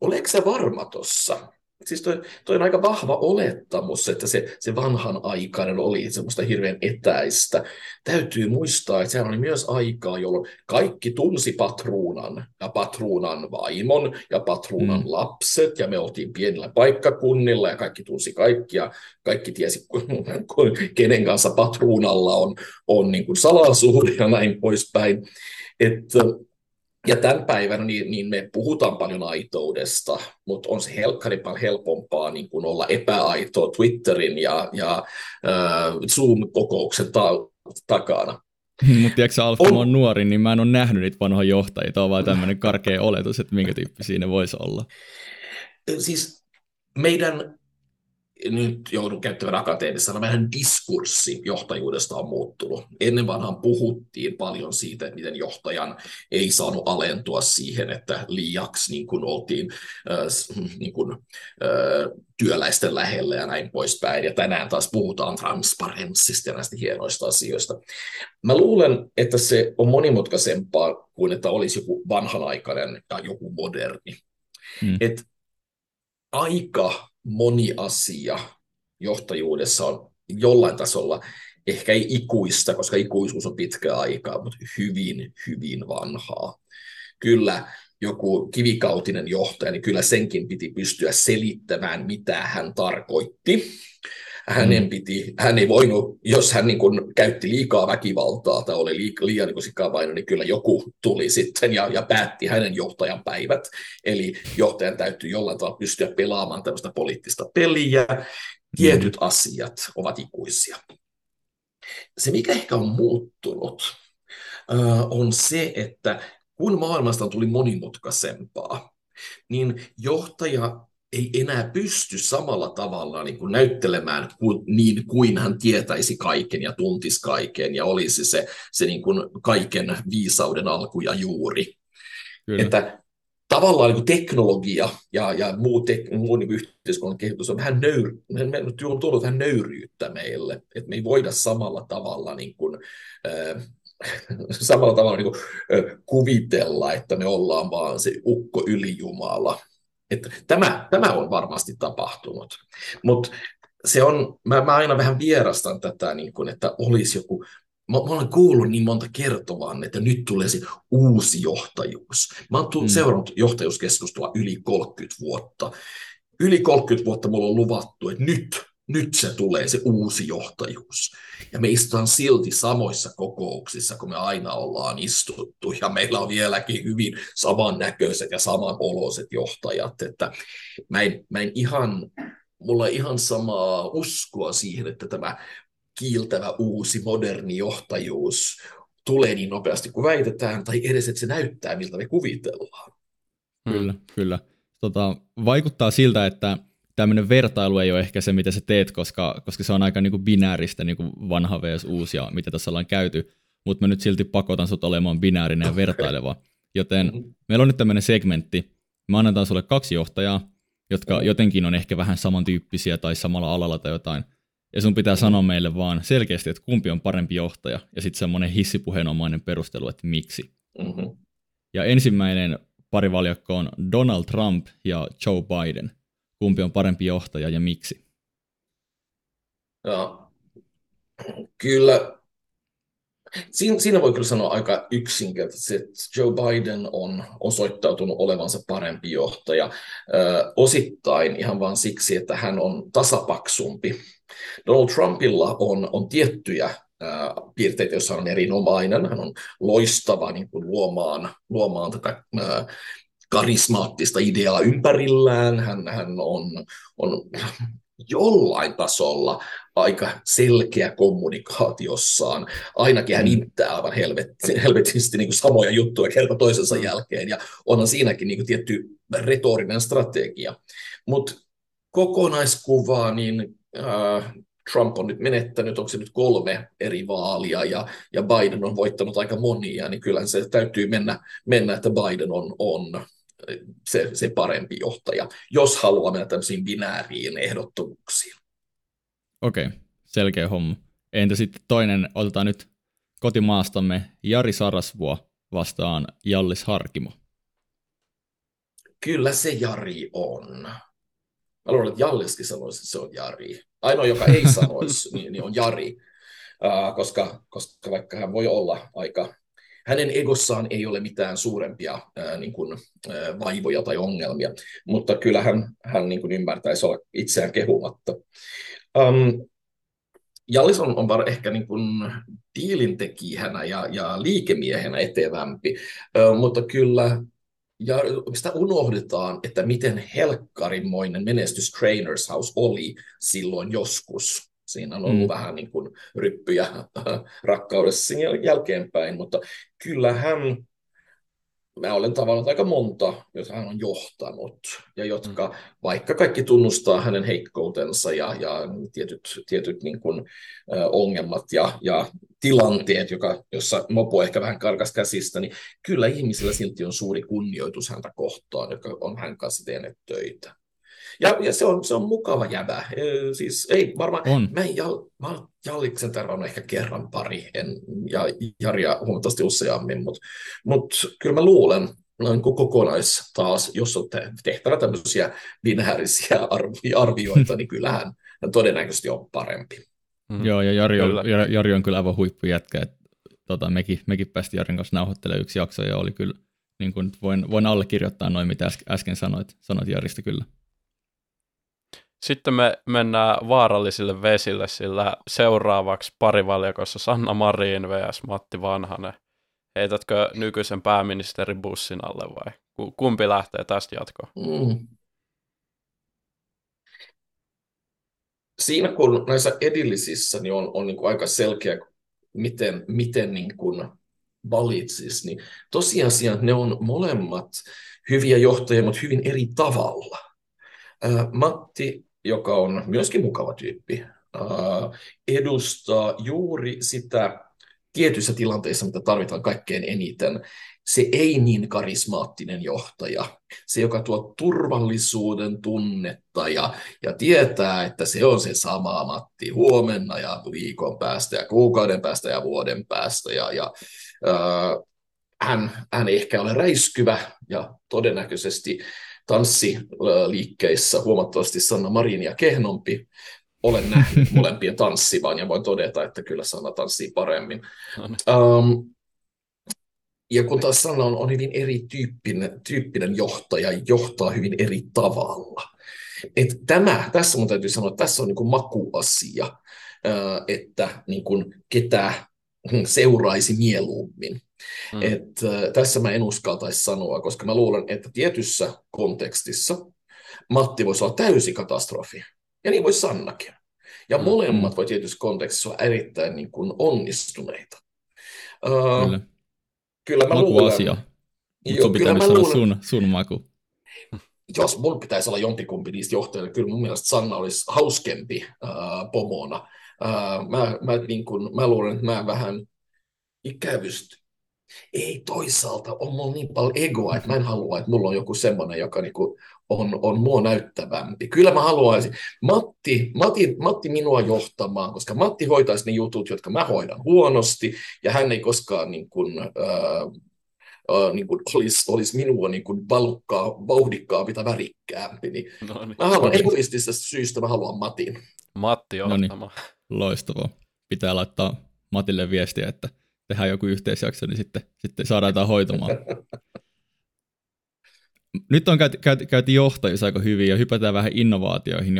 Oletko sä varma tuossa? Siis toi on aika vahva olettamus, että se vanhan aikainen oli semmoista hirveän etäistä. Täytyy muistaa, että sehän oli myös aikaa, jolloin kaikki tunsi patruunan ja patruunan vaimon ja patruunan lapset. Ja me oltiin pienillä paikkakunnilla ja kaikki tunsi kaikkia. Kaikki tiesi, kenen kanssa patruunalla on niin kuin salasuhde ja näin poispäin. Että... Ja tämän päivän niin me puhutaan paljon aitoudesta, mutta on se helkkaripan helpompaa niin kuin olla epäaitoa Twitterin ja Zoom-kokouksen takana. Mutta tiedätkö Alf, kun mä oon nuori, niin mä en ole nähnyt niitä vanhoja johtajia. Tämä on vaan tämmöinen karkea oletus, että minkä tyyppi siinä voisi olla. Siis meidän, nyt joudun käyttämään akateemisena, meidän diskurssi johtajuudesta on muuttunut. Ennen vanhaan puhuttiin paljon siitä, että miten johtajan ei saanut alentua siihen, että liiaksi niin kuin oltiin niin kuin, työläisten lähellä ja näin poispäin. Ja tänään taas puhutaan transparenssista ja näistä hienoista asioista. Mä luulen, että se on monimutkaisempaa kuin että olisi joku vanhanaikainen tai joku moderni. Että aika moni asia johtajuudessa on jollain tasolla, ehkä ei ikuista, koska ikuisuus on pitkä aikaa, mutta hyvin, hyvin vanhaa. Kyllä joku kivikautinen johtaja, niin kyllä senkin piti pystyä selittämään, mitä hän tarkoitti. Hän ei voinut, jos hän niin kun käytti liikaa väkivaltaa tai oli liian niin sikavainen, niin kyllä joku tuli sitten ja päätti hänen johtajan päivät. Eli johtajan täytyy jollain tavalla pystyä pelaamaan tällaista poliittista peliä. Tietyt asiat ovat ikuisia. Se, mikä ehkä on muuttunut, on se, että kun maailmasta tuli monimutkaisempaa, niin johtaja ei enää pysty samalla tavalla niin kuin näyttelemään niin kuin hän tietäisi kaiken ja tuntisi kaiken ja olisi se niin kuin kaiken viisauden alku ja juuri. Kyllä. Että tavallaan niin kuin teknologia ja muu niin kuin yhteiskunnan kehitys on vähän tullut vähän nöyryyttä meille, että me ei voida samalla tavalla niin kuin, samalla tavalla niin kuin kuvitella, että me ollaan vaan se ukko ylijumala. Että tämä on varmasti tapahtunut, mutta se on, mä aina vähän vierastan tätä, niin kuin, että olisi joku, mä olen kuullut niin monta kertovan, että nyt tulee se uusi johtajuus. Mä olen seurannut johtajuuskeskustelua yli 30 vuotta. Yli 30 vuotta mulla on luvattu, että nyt se tulee se uusi johtajuus. Ja me istutaan silti samoissa kokouksissa, kun me aina ollaan istuttu, ja meillä on vieläkin hyvin samannäköiset ja samanoloiset johtajat. Että mulla ei ihan samaa uskoa siihen, että tämä kiiltävä uusi moderni johtajuus tulee niin nopeasti kuin väitetään, tai edes, että se näyttää, miltä me kuvitellaan. Kyllä. Vaikuttaa siltä, että tämmöinen vertailu ei ole ehkä se, mitä sä teet, koska se on aika niin kuin binääristä, niin kuin vanha vs. uusi ja mitä tässä ollaan käyty, mutta mä nyt silti pakotan sut olemaan binäärinen ja vertaileva. Joten meillä on nyt tämmöinen segmentti. Mä annan sulle 2 johtajaa, jotka jotenkin on ehkä vähän samantyyppisiä tai samalla alalla tai jotain. Ja sun pitää sanoa meille vaan selkeästi, että kumpi on parempi johtaja, ja sitten semmoinen hissipuheenomainen perustelu, että miksi. Mm-hmm. Ja ensimmäinen parivaljakko on Donald Trump ja Joe Biden. Kumpi on parempi johtaja ja miksi? No, kyllä. Siinä voi kyllä sanoa aika yksinkertaisesti, että Joe Biden on osoittautunut olevansa parempi johtaja. Osittain ihan vain siksi, että hän on tasapaksumpi. Donald Trumpilla on tiettyjä piirteitä, joissa hän on erinomainen. Hän on loistava niin kuin luomaan tätä karismaattista ideaa ympärillään. Hän on jollain tasolla aika selkeä kommunikaatiossaan. Ainakin hän ittää aivan helvetisti niin kuin samoja juttuja kerta toisensa jälkeen, ja onhan siinäkin niin kuin tietty retorinen strategia. Mutta kokonaiskuvaa, niin Trump on nyt menettänyt, onko se nyt 3 eri vaalia, ja Biden on voittanut aika monia, niin kyllähän se täytyy mennä että Biden on se parempi johtaja, jos haluaa mennä tämmöisiin binääriin ehdottomuuksiin. Okei, selkeä homma. Entä sitten toinen, otetaan nyt kotimaastamme Jari Sarasvuo vastaan Jallis Harkimo. Kyllä se Jari on. Mä luulen, että Jalliskin sanoisi, että se on Jari. Ainoa, joka ei sanoisi, niin on Jari, koska vaikka hän voi olla aika... Hänen egossaan ei ole mitään suurempia niin kuin, vaivoja tai ongelmia, mutta kyllähän hän niin kuin ymmärtäisi olla itseään kehumatta. Jallis on ehkä niin kuin diilintekijänä ja liikemiehenä etevämpi, mutta kyllä... Ja sitä unohdetaan, että miten helkkarimmoinen menestys Trainers House oli silloin joskus. Siinä on ollut vähän niin kuin ryppyjä rakkaudessa jälkeenpäin, mutta kyllähän mä olen tavannut aika monta, joita hän on johtanut, ja jotka vaikka kaikki tunnustaa hänen heikkoutensa ja tietyt niin kuin, ongelmat ja tilanteet, jossa mopo ehkä vähän karkas käsistä, niin kyllä ihmisillä silti on suuri kunnioitus häntä kohtaan, joka on hän kanssa tehnyt töitä. Ja se on mukava jävä. Siis ei varmaan, on. Mä Jalliksen tarvannut ehkä kerran pari, ja Jaria huomattavasti useammin, mutta kyllä mä luulen, noin kuin kokonais taas, jos on tehtävä tämmöisiä binäärisiä arvioita, niin kyllähän hän todennäköisesti on parempi. Joo, ja Jari on kyllä aivan huippujätkä. Mekin päästiin Jarin kanssa nauhoittelemaan yksi jakso, ja oli kyllä, niin kuin voin allekirjoittaa noin, mitä äsken sanoit Jarista kyllä. Sitten me mennään vaarallisille vesille, sillä seuraavaksi parivaljakossa Sanna Marin vs. Matti Vanhanen. Heitätkö nykyisen pääministerin bussin alle vai? Kumpi lähtee tästä jatkoon? Siinä kun näissä edellisissä niin on niin kuin aika selkeä, miten niin kuin valitsisi, niin tosiasiassa ne on molemmat hyviä johtajia, mutta hyvin eri tavalla. Matti, joka on myöskin mukava tyyppi, edustaa juuri sitä tietyissä tilanteissa, mitä tarvitaan kaikkein eniten, se ei niin karismaattinen johtaja, se joka tuo turvallisuuden tunnetta ja tietää, että se on se sama Matti huomenna ja viikon päästä ja kuukauden päästä ja vuoden päästä hän ei ehkä ole räiskyvä ja todennäköisesti tanssiliikkeissä huomattavasti Sanna Marinia kehnompi. Olen nähnyt molempien tanssivan ja voin todeta, että kyllä Sanna tanssii paremmin. Ja kun taas Sanna on hyvin erityyppinen johtaja, johtaa hyvin eri tavalla. Tässä mun täytyy sanoa, että tässä on niin kuin makuasia, että niin kuin ketä seuraisi mieluummin. Tässä mä en uskaltaisi sanoa, koska mä luulen, että tietyssä kontekstissa Matti voisi olla täysi katastrofi. Ja niin voi Sannakin. Ja molemmat voi tietyssä kontekstissa olla erittäin niin kuin onnistuneita. Kyllä mä luulen. Asia. Mutta sun pitää sanoa sun maku. Jos mun pitäisi olla jompikumpi niistä johtajille, kyllä mun mielestä Sanna olisi hauskempi pomona. Mä luulen, että mä vähän ikävystyn. Ei toisaalta, on mulla niin paljon egoa, että mä en halua, että mulla on joku semmoinen, joka niinku on mua näyttävämpi. Kyllä mä haluaisin Matti minua johtamaan, koska Matti hoitaisi ne jutut, jotka mä hoidan huonosti, ja hän ei koskaan olisi minua vauhdikkaampi tai värikkäämpi. Niin mä haluan egoistisesta syystä, mä haluan Matin. Matti johtamaan. Loistavaa. Pitää laittaa Matille viestiä, että tehdään joku yhteisjakso, niin sitten saadaan tämä hoitamaan. Nyt on käyty johtajuus aika hyvin ja hypätään vähän innovaatioihin,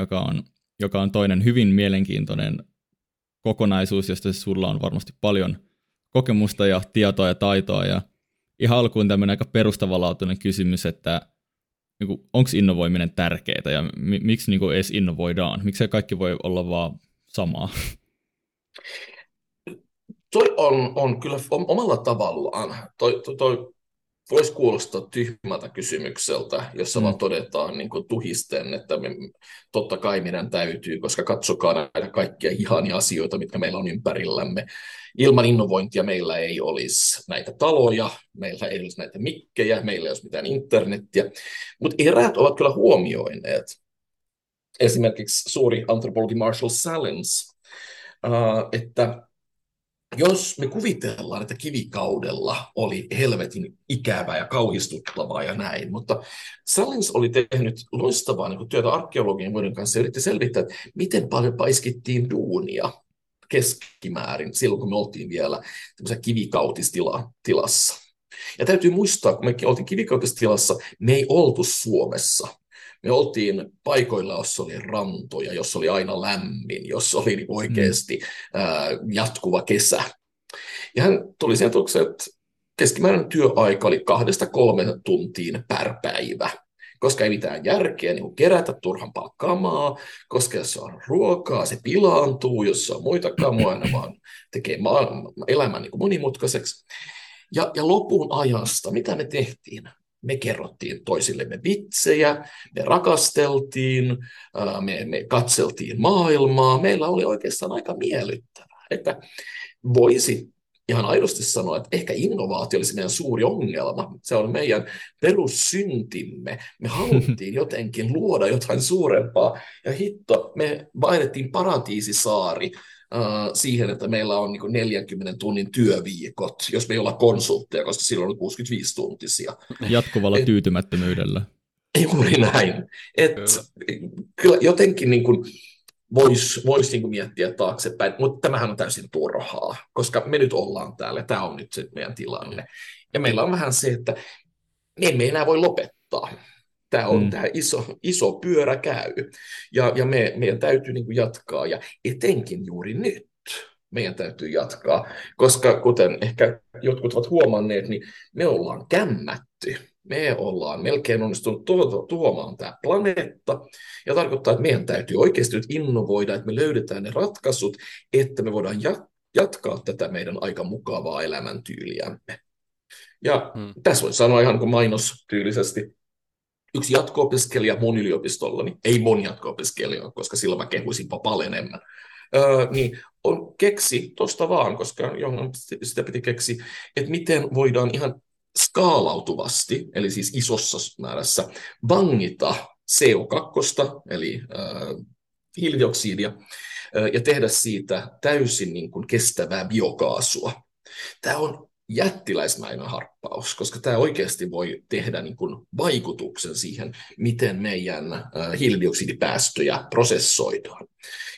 joka on toinen hyvin mielenkiintoinen kokonaisuus, josta sulla on varmasti paljon kokemusta ja tietoa ja taitoa. Ja ihan alkuun tämmöinen aika perustavanlaatuinen kysymys, että niin onko innovoiminen tärkeää ja miksi niin edes innovoidaan? Miksi kaikki voi olla vaan samaa? Toi on kyllä omalla tavallaan. Toi voisi kuulostaa tyhmältä kysymykseltä, jossa vaan todetaan niin kuin tuhisten, että totta kai meidän täytyy, koska katsokaa näitä kaikkia ihania asioita, mitkä meillä on ympärillämme. Ilman innovointia meillä ei olisi näitä taloja, meillä ei olisi näitä mikkejä, meillä ei olisi mitään internettiä. Mutta eräät ovat kyllä huomioineet. Esimerkiksi suuri antropologi Marshall Salins, että jos me kuvitellaan, että kivikaudella oli helvetin ikävää ja kauhistuttavaa ja näin, mutta Salins oli tehnyt loistavaa niin kuin työtä arkeologien muiden kanssa ja yritti selvittää, että miten paljon paiskittiin duunia keskimäärin silloin, kun me oltiin vielä kivikautistilassa. Ja täytyy muistaa, kun me oltiin kivikautistilassa, me ei oltu Suomessa. Me oltiin paikoilla, jossa oli rantoja, jossa oli aina lämmin, jossa oli niin oikeasti jatkuva kesä. Ja hän tuli sen tulokseen, että keskimääräinen työaika oli 2-3 tuntiin per päivä, koska ei mitään järkeä niin kerätä turhanpaa kamaa, koska jos on ruokaa, se pilaantuu, jos on muita kamoja, ne vaan tekee elämän niin monimutkaiseksi. Ja lopun ajasta, mitä me tehtiin? Me kerrottiin toisillemme vitsejä, me rakasteltiin, me katseltiin maailmaa. Meillä oli oikeastaan aika miellyttävää. Että voisi ihan aidosti sanoa, että ehkä innovaatio olisi meidän suuri ongelma. Se on meidän perussyntimme. Me haluttiin jotenkin luoda jotain suurempaa. Ja hitto, me vaihdettiin paratiisisaari siihen, että meillä on 40 tunnin työviikot, jos me ei olla konsultteja, koska silloin on 65 tuntisia. Jatkuvalla tyytymättömyydellä. Juuri näin. Kyllä jotenkin niin kuin voisi niin kuin miettiä taaksepäin, mutta tämähän on täysin turhaa, koska me nyt ollaan täällä, tämä on nyt se meidän tilanne. Ja meillä on vähän se, että me emme enää voi lopettaa. Tämä on tämä iso pyörä käy, ja meidän täytyy niin kuin jatkaa, ja etenkin juuri nyt meidän täytyy jatkaa, koska kuten ehkä jotkut ovat huomanneet, niin me ollaan kämmätty, me ollaan melkein onnistunut tuomaan tämä planeetta, ja tarkoittaa, että meidän täytyy oikeasti nyt innovoida, että me löydetään ne ratkaisut, että me voidaan jatkaa tätä meidän aika mukavaa elämäntyyliämme. Ja tässä voi sanoa ihan kuin mainostyylisesti, yksi jatko-opiskelija mun yliopistollani, ei mun jatko-opiskelijaa, koska silloin mä kehuisin paljon enemmän, niin keksi tuosta vaan, koska johon sitä piti keksiä, että miten voidaan ihan skaalautuvasti, eli siis isossa määrässä, bangita CO2, eli hiilidioksidia, ja tehdä siitä täysin niin kuin kestävää biokaasua. Tämä on jättiläismäinen harppaus, koska tämä oikeasti voi tehdä niin kuin vaikutuksen siihen, miten meidän hiilidioksidipäästöjä prosessoidaan.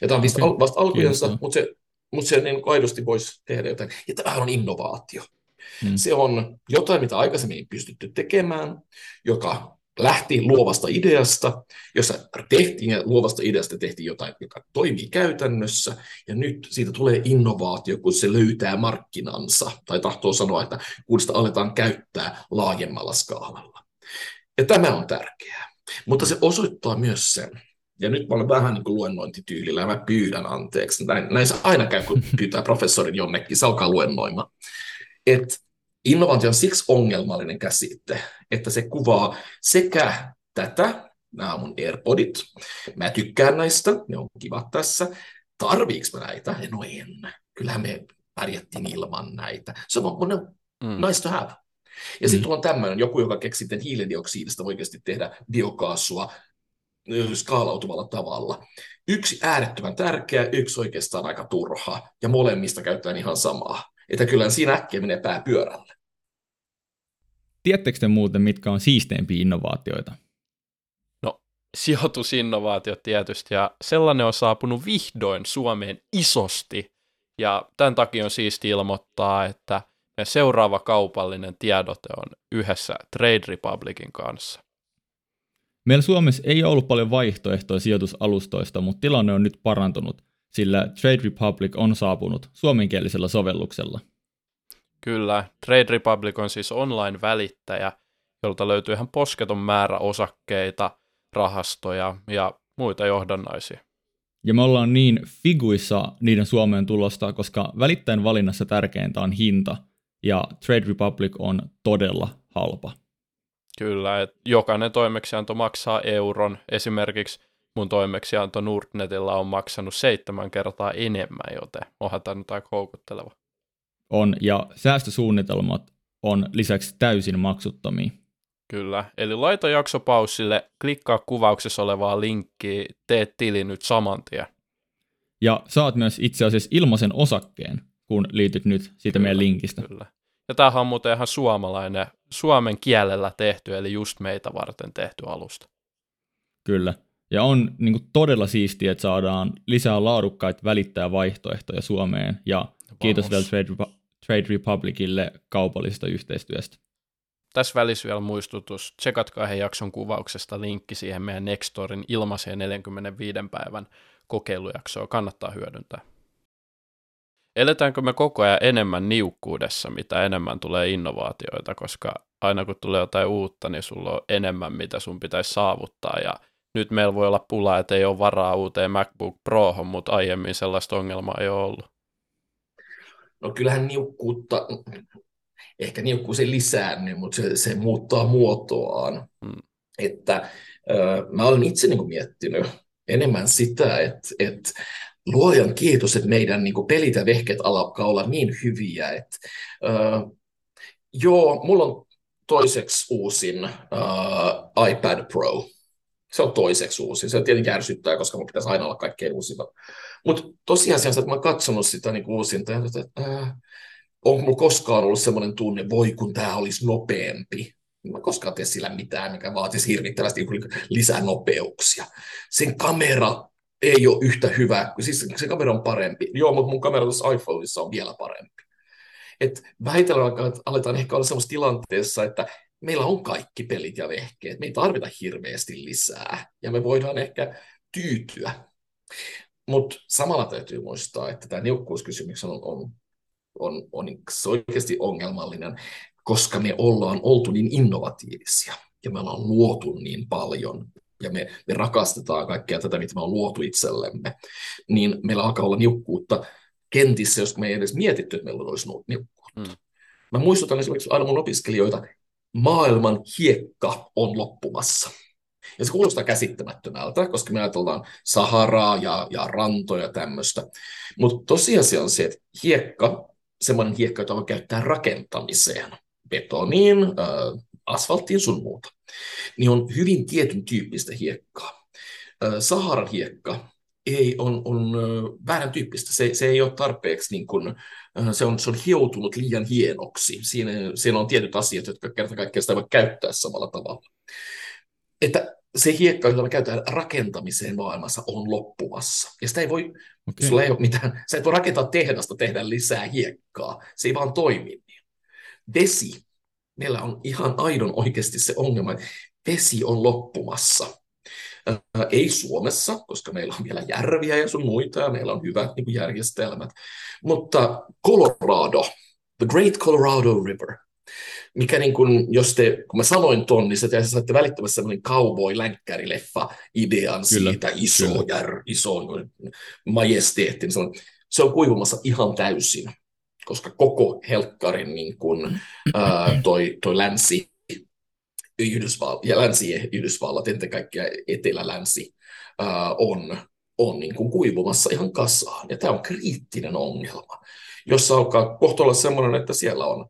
Ja tämä on vasta alkujensa, mutta se niin kuin aidosti voisi tehdä jotain. Ja tämähän on innovaatio. Se on jotain, mitä aikaisemmin ei pystytty tekemään, joka lähti luovasta ideasta, jossa tehtiin jotain, joka toimii käytännössä, ja nyt siitä tulee innovaatio, kun se löytää markkinansa, tai tahtoo sanoa, että kun sitä aletaan käyttää laajemmalla skaalalla. Ja tämä on tärkeää, mutta se osoittaa myös sen, ja nyt mä olen vähän niin kuin luennointityylillä, ja mä pyydän anteeksi, näin se aina käy, kun pyytää professorin jonnekin, se alkaa luennoimaan, että innovaatio on siksi ongelmallinen käsite, että se kuvaa sekä tätä, nämä on mun AirPodit, mä tykkään näistä, ne on kivat tässä, tarviiks mä näitä? No en, kyllähän me pärjättiin ilman näitä, se on nice to have. Ja sitten on tämmöinen, joku joka keksi sitten hiilidioksidista oikeasti tehdä biokaasua skaalautuvalla tavalla. Yksi äärettömän tärkeä, yksi oikeastaan aika turha, ja molemmista käytetään ihan samaa. Että kyllä siinä äkkiä menee pää pyörälle. Tiedättekö te muuten, mitkä on siisteimpiä innovaatioita? No, sijoitusinnovaatio tietysti, ja sellainen on saapunut vihdoin Suomeen isosti, ja tämän takia on siisti ilmoittaa, että meidän seuraava kaupallinen tiedote on yhdessä Trade Republicin kanssa. Meillä Suomessa ei ole ollut paljon vaihtoehtoja sijoitusalustoista, mutta tilanne on nyt parantunut, sillä Trade Republic on saapunut suomenkielisellä sovelluksella. Kyllä, Trade Republic on siis online-välittäjä, jolta löytyy ihan posketon määrä osakkeita, rahastoja ja muita johdannaisia. Ja me ollaan niin figuissa niiden Suomeen tulosta, koska välittäjän valinnassa tärkeintä on hinta, ja Trade Republic on todella halpa. Kyllä, että jokainen toimeksianto maksaa euron, esimerkiksi mun toimeksianto Nordnetilla on maksanut 7 kertaa enemmän, joten onhan tämä nyt aika houkutteleva. On, ja säästösuunnitelmat on lisäksi täysin maksuttomia. Kyllä, eli laita jaksopaussille, klikkaa kuvauksessa olevaa linkkiä, tee tili nyt saman tien. Ja saat myös itse asiassa ilmaisen osakkeen, kun liityt nyt siitä meidän linkistä. Kyllä. Ja tämähän on muuten ihan suomalainen, suomen kielellä tehty, eli just meitä varten tehty alusta. Kyllä. Ja on niin kuin todella siistiä, että saadaan lisää laadukkaita välittäjävaihtoehtoja Suomeen. Ja vamos. Kiitos vielä Trade Republicille kaupallisesta yhteistyöstä. Tässä välissä vielä muistutus. Tsekatkaa he jakson kuvauksesta linkki siihen meidän Nextoryn ilmaiseen 45 päivän kokeilujaksoa. Kannattaa hyödyntää. Eletäänkö me koko ajan enemmän niukkuudessa, mitä enemmän tulee innovaatioita, koska aina kun tulee jotain uutta, niin sulla on enemmän, mitä sun pitäisi saavuttaa, ja nyt meillä voi olla pula, että ei ole varaa uuteen MacBook Prohon, mutta aiemmin sellaista ongelmaa ei ole ollut. No kyllähän niukkuutta, ehkä niukkuus ei lisäänny, mutta se muuttaa muotoaan. Että, mä olen itse niin kuin miettinyt enemmän sitä, että luojan kiitos, että meidän niin kuin pelit ja vehket alkaa olla niin hyviä. Että, joo, mulla on toiseksi uusin iPad Pro. Se on toiseksi uusi. Se tietenkin ärsyttää, koska mun pitäisi aina olla kaikkein uusinta. Mutta tosiasiassa, että mä oon katsonut sitä niin uusinta, että onko mulla koskaan ollut semmoinen tunne, voi kun tämä olisi nopeampi. Mä koskaan tee sillä mitään, mikä vaatisi hirvittävästi lisää nopeuksia. Sen kamera ei ole yhtä hyvä, siis se kamera on parempi. Joo, mutta mun kamera tuossa iPhoneissa on vielä parempi. Et vähitellen aletaan ehkä olla semmoisessa tilanteessa, että meillä on kaikki pelit ja vehkeet, me ei tarvita hirveästi lisää, ja me voidaan ehkä tyytyä. Mutta samalla täytyy muistaa, että tämä niukkuuskysymys on oikeasti ongelmallinen, koska me ollaan oltu niin innovatiivisia, ja me ollaan luotu niin paljon, ja me rakastetaan kaikkea tätä, mitä me on luotu itsellemme, niin meillä alkaa olla niukkuutta kentissä, jos me ei edes mietitty, että meillä olisi niukkuutta. Mä muistutan esimerkiksi aina mun opiskelijoita, maailman hiekka on loppumassa. Ja se kuulostaa käsittämättömältä, koska me ajatellaan Saharaa ja rantoja ja tämmöistä. Mutta tosiasia on se, että hiekka, semmoinen hiekka, jota voi käyttää rakentamiseen, betoniin, asfalttiin sun muuta, niin on hyvin tietyn tyyppistä hiekkaa. Saharan hiekka ei on väärän tyyppistä. Se ei ole tarpeeksi, niin kuin, se on hioutunut liian hienoksi. Siinä on tietyt asiat, jotka kerta kaikkiaan sitä voi käyttää samalla tavalla. Että se hiekka, jota me käytetään rakentamiseen maailmassa, on loppumassa. Ja sitä ei voi, sulla ei ole mitään, sä et voi rakentaa tehdasta, tehdä lisää hiekkaa. Se ei vaan toimi niin. Vesi. Meillä on ihan aidon oikeasti se ongelma, että vesi on loppumassa. Ei Suomessa, koska meillä on vielä järviä ja sun muita, ja meillä on hyvät niin kuin järjestelmät. Mutta Colorado, the Great Colorado River, mikä niin kuin, kun mä sanoin ton, niin se saatte välittämässä sellainen cowboy-länkkärileffa idean siitä, iso majesteetti. Se on kuivumassa ihan täysin, koska koko helkkarin niin kuin, toi länsi, Länsi-Yhdysvallat, ennen kaikkea Etelä-Länsi, on niin kuin kuivumassa ihan kasaan. Ja tämä on kriittinen ongelma, jossa alkaa kohta olla sellainen, että siellä on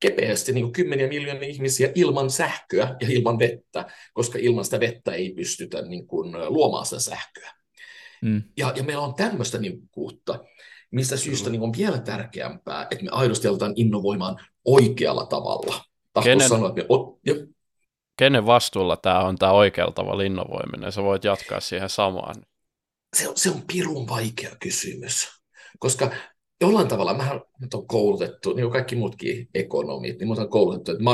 kepeästi niin kuin 10 miljoonia ihmisiä ilman sähköä ja ilman vettä, koska ilman sitä vettä ei pystytä niin kuin luomaan sitä sähköä. Mm. Ja meillä on tämmöistä niukkuutta, mistä syystä niin on vielä tärkeämpää, että me aidosti aletaan innovoimaan oikealla tavalla. Kenen vastuulla tämä on oikealla tavalla innovoiminen? Sä voit jatkaa siihen samaan. Se on pirun vaikea kysymys, koska jollain tavalla minut on koulutettu, niin kuin kaikki muutkin ekonomit, niin minut on koulutettu, että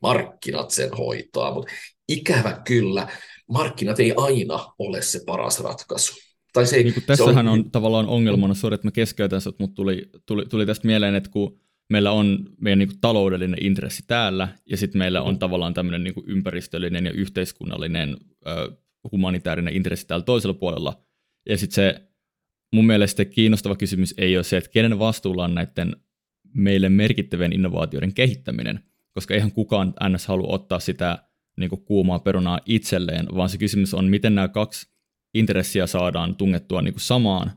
markkinat sen hoitaa, mutta ikävä kyllä, markkinat ei aina ole se paras ratkaisu. Tai se, niin tässähän on tavallaan ongelmana, sori, että mä keskeytän sut, mutta tuli tästä mieleen, että kun meillä on meidän niin kuin taloudellinen intressi täällä, ja sitten meillä on tavallaan tämmöinen niin kuin ympäristöllinen ja yhteiskunnallinen humanitaarinen intressi täällä toisella puolella. Ja sitten se mun mielestä kiinnostava kysymys ei ole se, että kenen vastuulla on näiden meille merkittävien innovaatioiden kehittäminen, koska eihän kukaan NS halua ottaa sitä niin kuin kuumaa perunaa itselleen, vaan se kysymys on, miten nämä kaksi intressiä saadaan tungettua niin kuin samaan,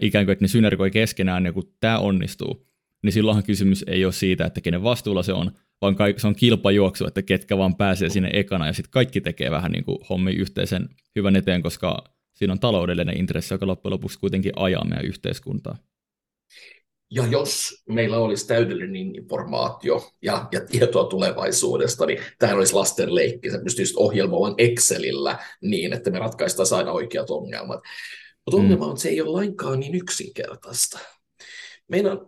ikään kuin että ne synergoi keskenään, niin kun tämä onnistuu. Niin silloinhan kysymys ei ole siitä, että kenen vastuulla se on, vaan se on kilpajuoksu, että ketkä vaan pääsee sinne ekana, ja sitten kaikki tekee vähän niin kuin hommi yhteisen hyvän eteen, koska siinä on taloudellinen intressi, joka loppujen lopuksi kuitenkin ajaa meidän yhteiskuntaa. Ja jos meillä olisi täydellinen informaatio ja tietoa tulevaisuudesta, niin tämähän olisi lasten leikki. Sä pystyisit ohjelmoimaan Excelillä niin, että me ratkaistaan aina oikeat ongelmat. Mutta ongelma on, että se ei ole lainkaan niin yksinkertaista.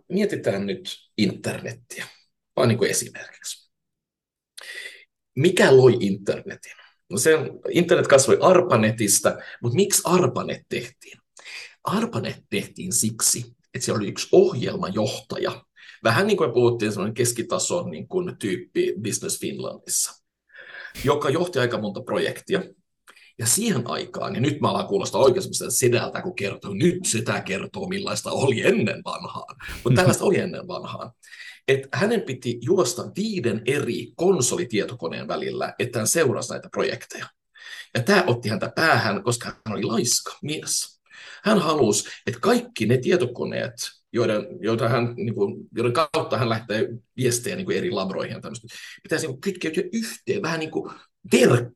Mietitään nyt internettiä, vaan niin kuin esimerkiksi. Mikä loi internetin? No internet kasvoi ARPANETista, mutta miksi ARPANET tehtiin? ARPANET tehtiin siksi, että siellä oli yksi ohjelmajohtaja. Vähän niin kuin puhuttiin sellainen keskitason niin kuin tyyppi Business Finlandissa, joka johti aika monta projektia. Ja siihen aikaan, ja nyt mä alan kuulostaa oikein semmoista sedältä, kun kertoo, nyt sitä kertoo, millaista oli ennen vanhaan. Mutta tällaista oli ennen vanhaan. Että hänen piti juosta 5 eri konsolitietokoneen välillä, että hän seurasi näitä projekteja. Ja tämä otti häntä päähän, koska hän oli laiska mies. Hän halusi, että kaikki ne tietokoneet, joiden kautta hän lähtee viestejä niin kuin eri labroihin ja tämmöistä, pitäisi niin kuin kytkeytyä yhteen, vähän niin kuin verkkoon.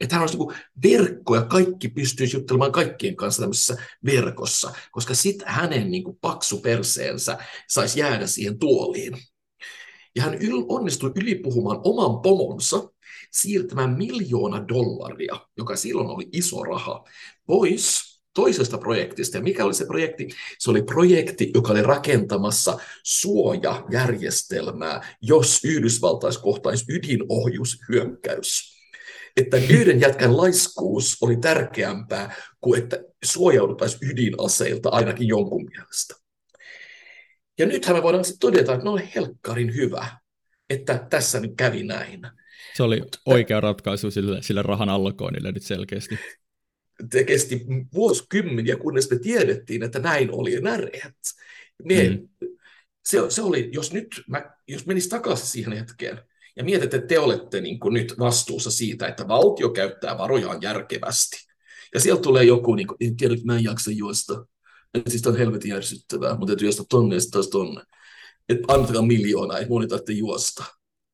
Että hän olisi niin kuin verkko ja kaikki pystyisi juttelemaan kaikkien kanssa tämmöisessä verkossa, koska sitten hänen niin kuin paksu perseensä saisi jäädä siihen tuoliin. Ja hän onnistui ylipuhumaan oman pomonsa siirtämään $1 miljoonaa, joka silloin oli iso raha, pois toisesta projektista. Ja mikä oli se projekti? Se oli projekti, joka oli rakentamassa suojajärjestelmää, jos Yhdysvaltaisi kohtaisi ydinohjushyökkäys. Että 1 jätkän laiskuus oli tärkeämpää kuin että suojauduttaisiin ydinaseilta ainakin jonkun mielestä. Ja nythän me voidaan sitten todeta, että on helkkarin hyvä, että tässä nyt kävi näin. Se oli oikea ratkaisu sille rahan allokoinnille nyt selkeästi. Se kesti vuosikymmeniä, kunnes me tiedettiin, että näin oli näreät. Se oli, jos menisi takaisin siihen hetkeen, Ja mietit, että te olette niin kuin nyt vastuussa siitä, että valtio käyttää varojaan järkevästi. Ja sieltä tulee joku, niin kuin, en tiedä, mä en jaksa juosta. Siis on helvetin järsyttävää, mutta täytyy juosta tonne ja taas tonne. Että antakaa miljoonaa, että moni tarvitsee juosta.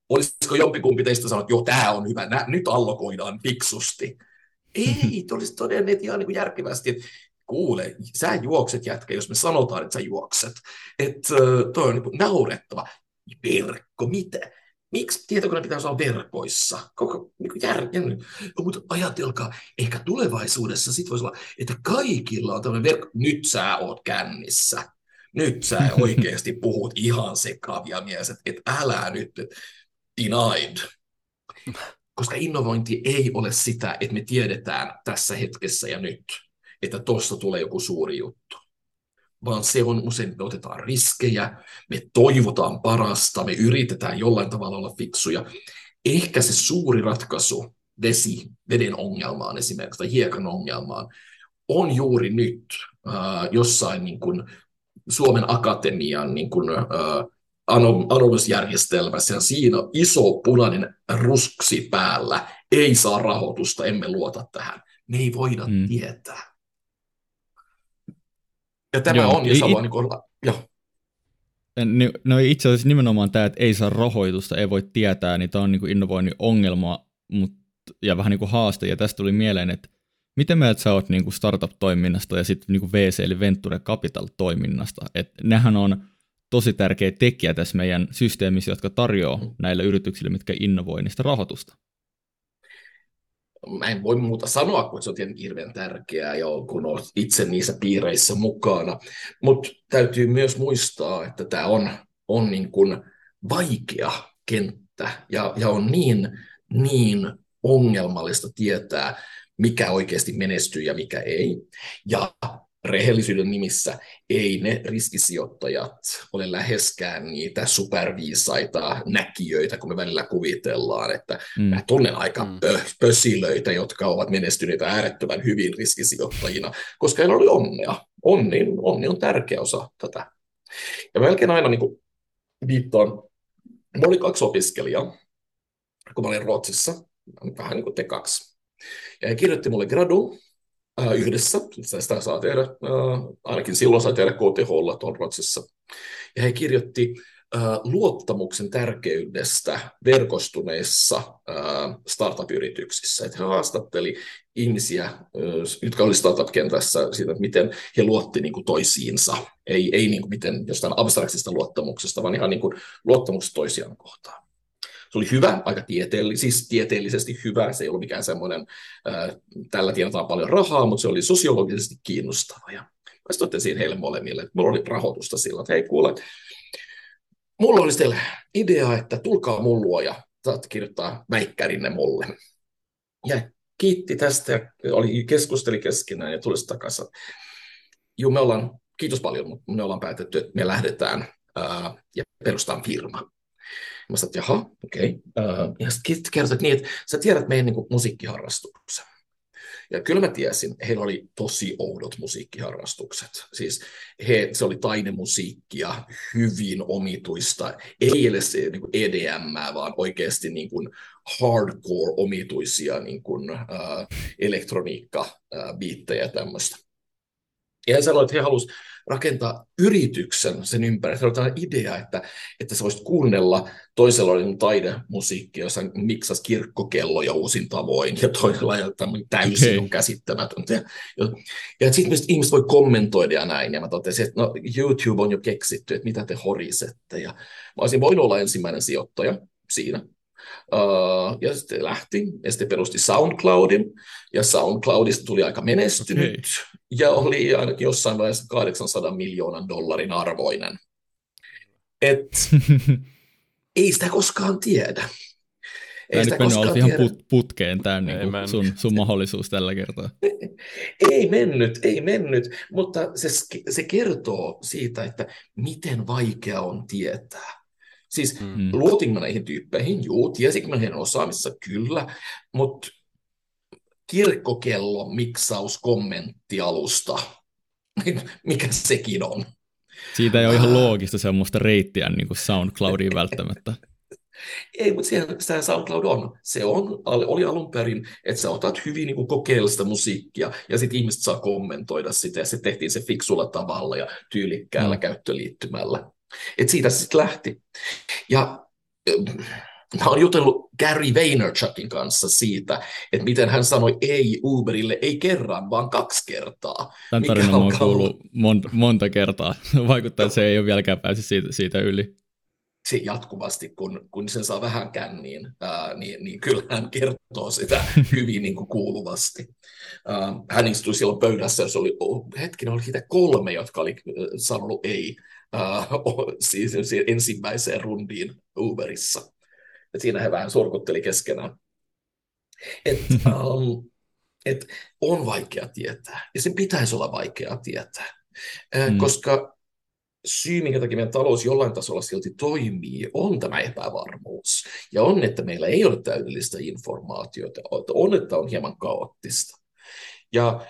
Olisiko jompikumpi teistä sanoa, että joo, tämä on hyvä, nyt allokoidaan fiksusti. Ei, te olisi todenneet ihan niin kuin järkevästi, että kuule, sä juokset jätkä, jos me sanotaan, että sä juokset. Että toi on niin kuin naurettava. Verkko, mitä? Miksi tietokone pitäisi olla verkoissa? Koko niin järjen. No, mutta ajatelkaa, ehkä tulevaisuudessa sit voisi olla, että kaikilla on tämmöinen verkko. Nyt sä oot kännissä. Nyt sä oikeasti puhut ihan sekavia mies, että älä nyt, että denied. Koska innovointi ei ole sitä, että me tiedetään tässä hetkessä ja nyt, että tuossa tulee joku suuri juttu. Vaan se on usein, me otetaan riskejä, me toivotaan parasta, me yritetään jollain tavalla olla fiksuja. Ehkä se suuri ratkaisu veden ongelmaan esimerkiksi, tai hiekan ongelmaan, on juuri nyt jossain niin kuin Suomen Akatemian niin kuin, anomusjärjestelmässä, ja siinä on iso punainen ruski päällä, ei saa rahoitusta, emme luota tähän. Me ei voida tietää. Ja tämä joo, on, jos haluaa niin olla. No itse asiassa nimenomaan tämä, että ei saa rahoitusta, ei voi tietää, niin tämä on niin kuin innovoinnin ongelma ja vähän niin kuin haaste. Ja tästä tuli mieleen, että miten mieltä sä oot niin kuin startup-toiminnasta ja sitten niin kuin VC eli Venture Capital-toiminnasta. Että nehän on tosi tärkeä tekijä tässä meidän systeemissä, jotka tarjoaa näille yrityksille, mitkä innovoi niistä rahoitusta. Mä en voi muuta sanoa, kun se on tietenkin hirveän tärkeää, ja kun olet itse niissä piireissä mukana. Mutta täytyy myös muistaa, että tämä on niin kuin vaikea kenttä, ja on niin ongelmallista tietää, mikä oikeasti menestyy ja mikä ei. Ja rehellisyyden nimissä ei ne riskisijoittajat ole läheskään niitä superviisaita näkijöitä, kun me välillä kuvitellaan, että mä tunnen aika pösilöitä, jotka ovat menestyneet äärettömän hyvin riskisijoittajina, koska heillä oli onnea. Onni on tärkeä osa tätä. Ja melkein aina niin kuin viittaan, minulla oli 2 opiskelijaa, kun mä olin Ruotsissa, vähän niin kuin te 2, ja he kirjoitti mulle gradu, yhdessä, sitä saa tehdä, ainakin silloin saa tehdä KTH:lla tuolla Ruotsissa. Ja he kirjoitti luottamuksen tärkeydestä verkostuneissa startup-yrityksissä. Että he haastatteli ihmisiä, jotka oli startup-kentässä siitä, että miten he luotti niin kuin toisiinsa. Ei niin kuin miten jostain abstraktista luottamuksesta, vaan ihan niin kuin luottamuksesta toisiaan kohtaan. Se oli hyvä, aika tieteellisesti hyvä, se ei ollut mikään semmoinen, tällä tienataan paljon rahaa, mutta se oli sosiologisesti kiinnostava. Ja mä sitten totesin heille molemmille, että mulla oli rahoitusta sillä, että hei kuule, mulla olisi teille idea, että tulkaa mun luo ja saat kirjoittaa väikkärinne mulle. Ja kiitti tästä, keskusteli keskenään ja tuli sitten takaisin. Joo, me ollaan, kiitos paljon, mutta me ollaan päätetty, että me lähdetään ja perustaan firma. Mä sanoin, että jaha, okei. Ja sitten kertoit niin, että sä tiedät meidän niin kuin musiikkiharrastuksen. Ja kyllä mä tiesin, heillä oli tosi oudot musiikkiharrastukset. Siis se oli taidemusiikkia, hyvin omituista. Ei ole se niin kuin EDM, vaan oikeasti niin kuin hardcore-omituisia niin kuin, elektroniikka-biittejä ja tämmöistä. Ja hän sanoi, että he halusivat rakentaa yrityksen sen ympärille. Se oli tällainen idea, että sä voisit kuunnella toisenlainen taidemusiikki, jossa miksasi kirkkokelloja uusin tavoin, ja toisenlainen täysin on käsittämätöntä. Ja sitten ihmiset voi kommentoida ja näin, ja mä totesin, että no, YouTube on jo keksitty, että mitä te horisette. Ja mä olisin voinut olla ensimmäinen sijoittaja siinä. Ja sitten lähti, ja sitten perusti SoundCloudin, ja SoundCloudista tuli aika menestynyt, ja oli ainakin jossain vaiheessa $800 million arvoinen. Et ei sitä koskaan tiedä. Ei sitä koskaan tiedä. Ihan putkeen tämä niin sun mahdollisuus tällä kertaa. Ei mennyt, mutta se kertoo siitä, että miten vaikea on tietää. Siis luotinko näihin tyyppeihin? Joo, tiesinkö mä heidän osaamissa? Kyllä, mutta kirkkokello, miksaus, kommenttialusta, mikä sekin on? Siitä ei ole ihan loogista semmoista reittiä niin kuin SoundCloudiin välttämättä. Ei, mutta sehän SoundCloud on. Oli alun perin, että sä otat hyvin niin kokeellista musiikkia ja sitten ihmiset saa kommentoida sitä ja se tehtiin se fiksulla tavalla ja tyylikkäällä käyttöliittymällä. Et siitä sitten lähti. Ja mä oon jutellut Gary Vaynerchukin kanssa siitä, että miten hän sanoi ei Uberille, ei kerran, vaan 2 kertaa. Tämän tarinan mä oon kuullut monta kertaa. Vaikuttaa, että se ei ole vieläkään päässyt siitä yli. Se jatkuvasti, kun sen saa vähän känniin, niin kyllähän kertoo sitä hyvin niin kuin kuuluvasti. Hän istui silloin pöydässä, jos oli oli niitä 3, jotka oli sanonut ei siis ensimmäiseen rundiin Uberissa. Et siinä he vähän sorkutteli keskenään. Et on vaikea tietää, ja sen pitäisi olla vaikea tietää, koska syy, minkä takia meidän talous jollain tasolla silti toimii, on tämä epävarmuus. Ja on, että meillä ei ole täydellistä informaatiota. On, että on hieman kaoottista. Ja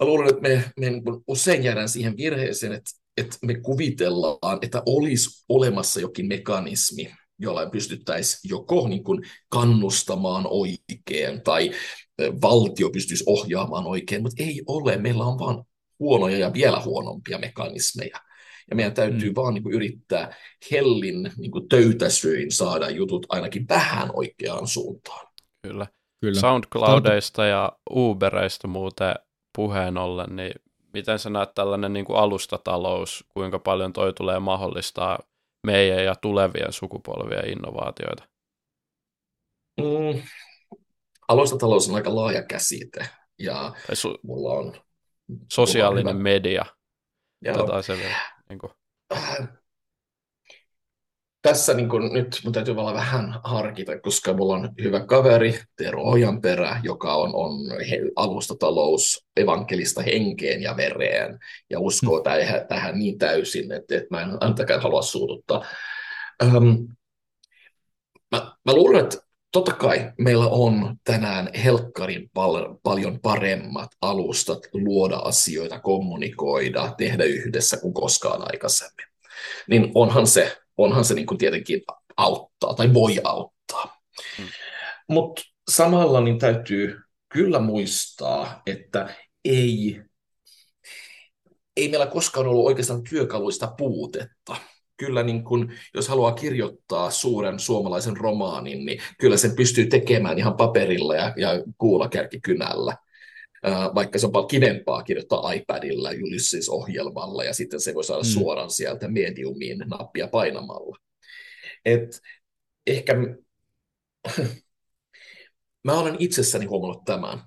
mä luulen, että me niin kuin usein jäädään siihen virheeseen, että me kuvitellaan, että olisi olemassa jokin mekanismi, jolla pystyttäisiin joko niin kuin kannustamaan oikein tai valtio pystyisi ohjaamaan oikein. Mutta ei ole. Meillä on vaan huonoja ja vielä huonompia mekanismeja. Ja meidän täytyy vaan niin kuin yrittää hellin niin kuin töytäsyin saada jutut ainakin vähän oikeaan suuntaan. Kyllä. SoundCloudeista ja Ubereista muuten puheen ollen, niin miten sä näet tällainen niin kuin alustatalous, kuinka paljon toi tulee mahdollistaa meidän ja tulevien sukupolvien innovaatioita? Alustatalous on aika laaja käsite. Ja mulla on sosiaalinen media. Tässä niin kuin, nyt mun täytyy olla vähän harkita, koska mulla on hyvä kaveri, Tero Ojanperä, joka on alustatalous evankelista henkeen ja vereen ja uskoo tähän niin täysin, että mä en antakaan halua suututtaa. Mä luulen, että totta kai meillä on tänään helkkarin paljon paremmat alustat luoda asioita, kommunikoida, tehdä yhdessä kuin koskaan aikaisemmin. Niin onhan se niin kuin tietenkin auttaa tai voi auttaa. Mutta samalla niin täytyy kyllä muistaa, että ei meillä koskaan ollut oikeastaan työkaluista puutetta. Kyllä niin kun, jos haluaa kirjoittaa suuren suomalaisen romaanin, niin kyllä sen pystyy tekemään ihan paperilla ja kuulakärkikynällä. Vaikka se on paljon kivempaa kirjoittaa iPadilla, Ulysses-ohjelmalla ja sitten se voi saada suoraan sieltä mediumiin nappia painamalla. Et ehkä mä olen itsessäni huomannut tämän.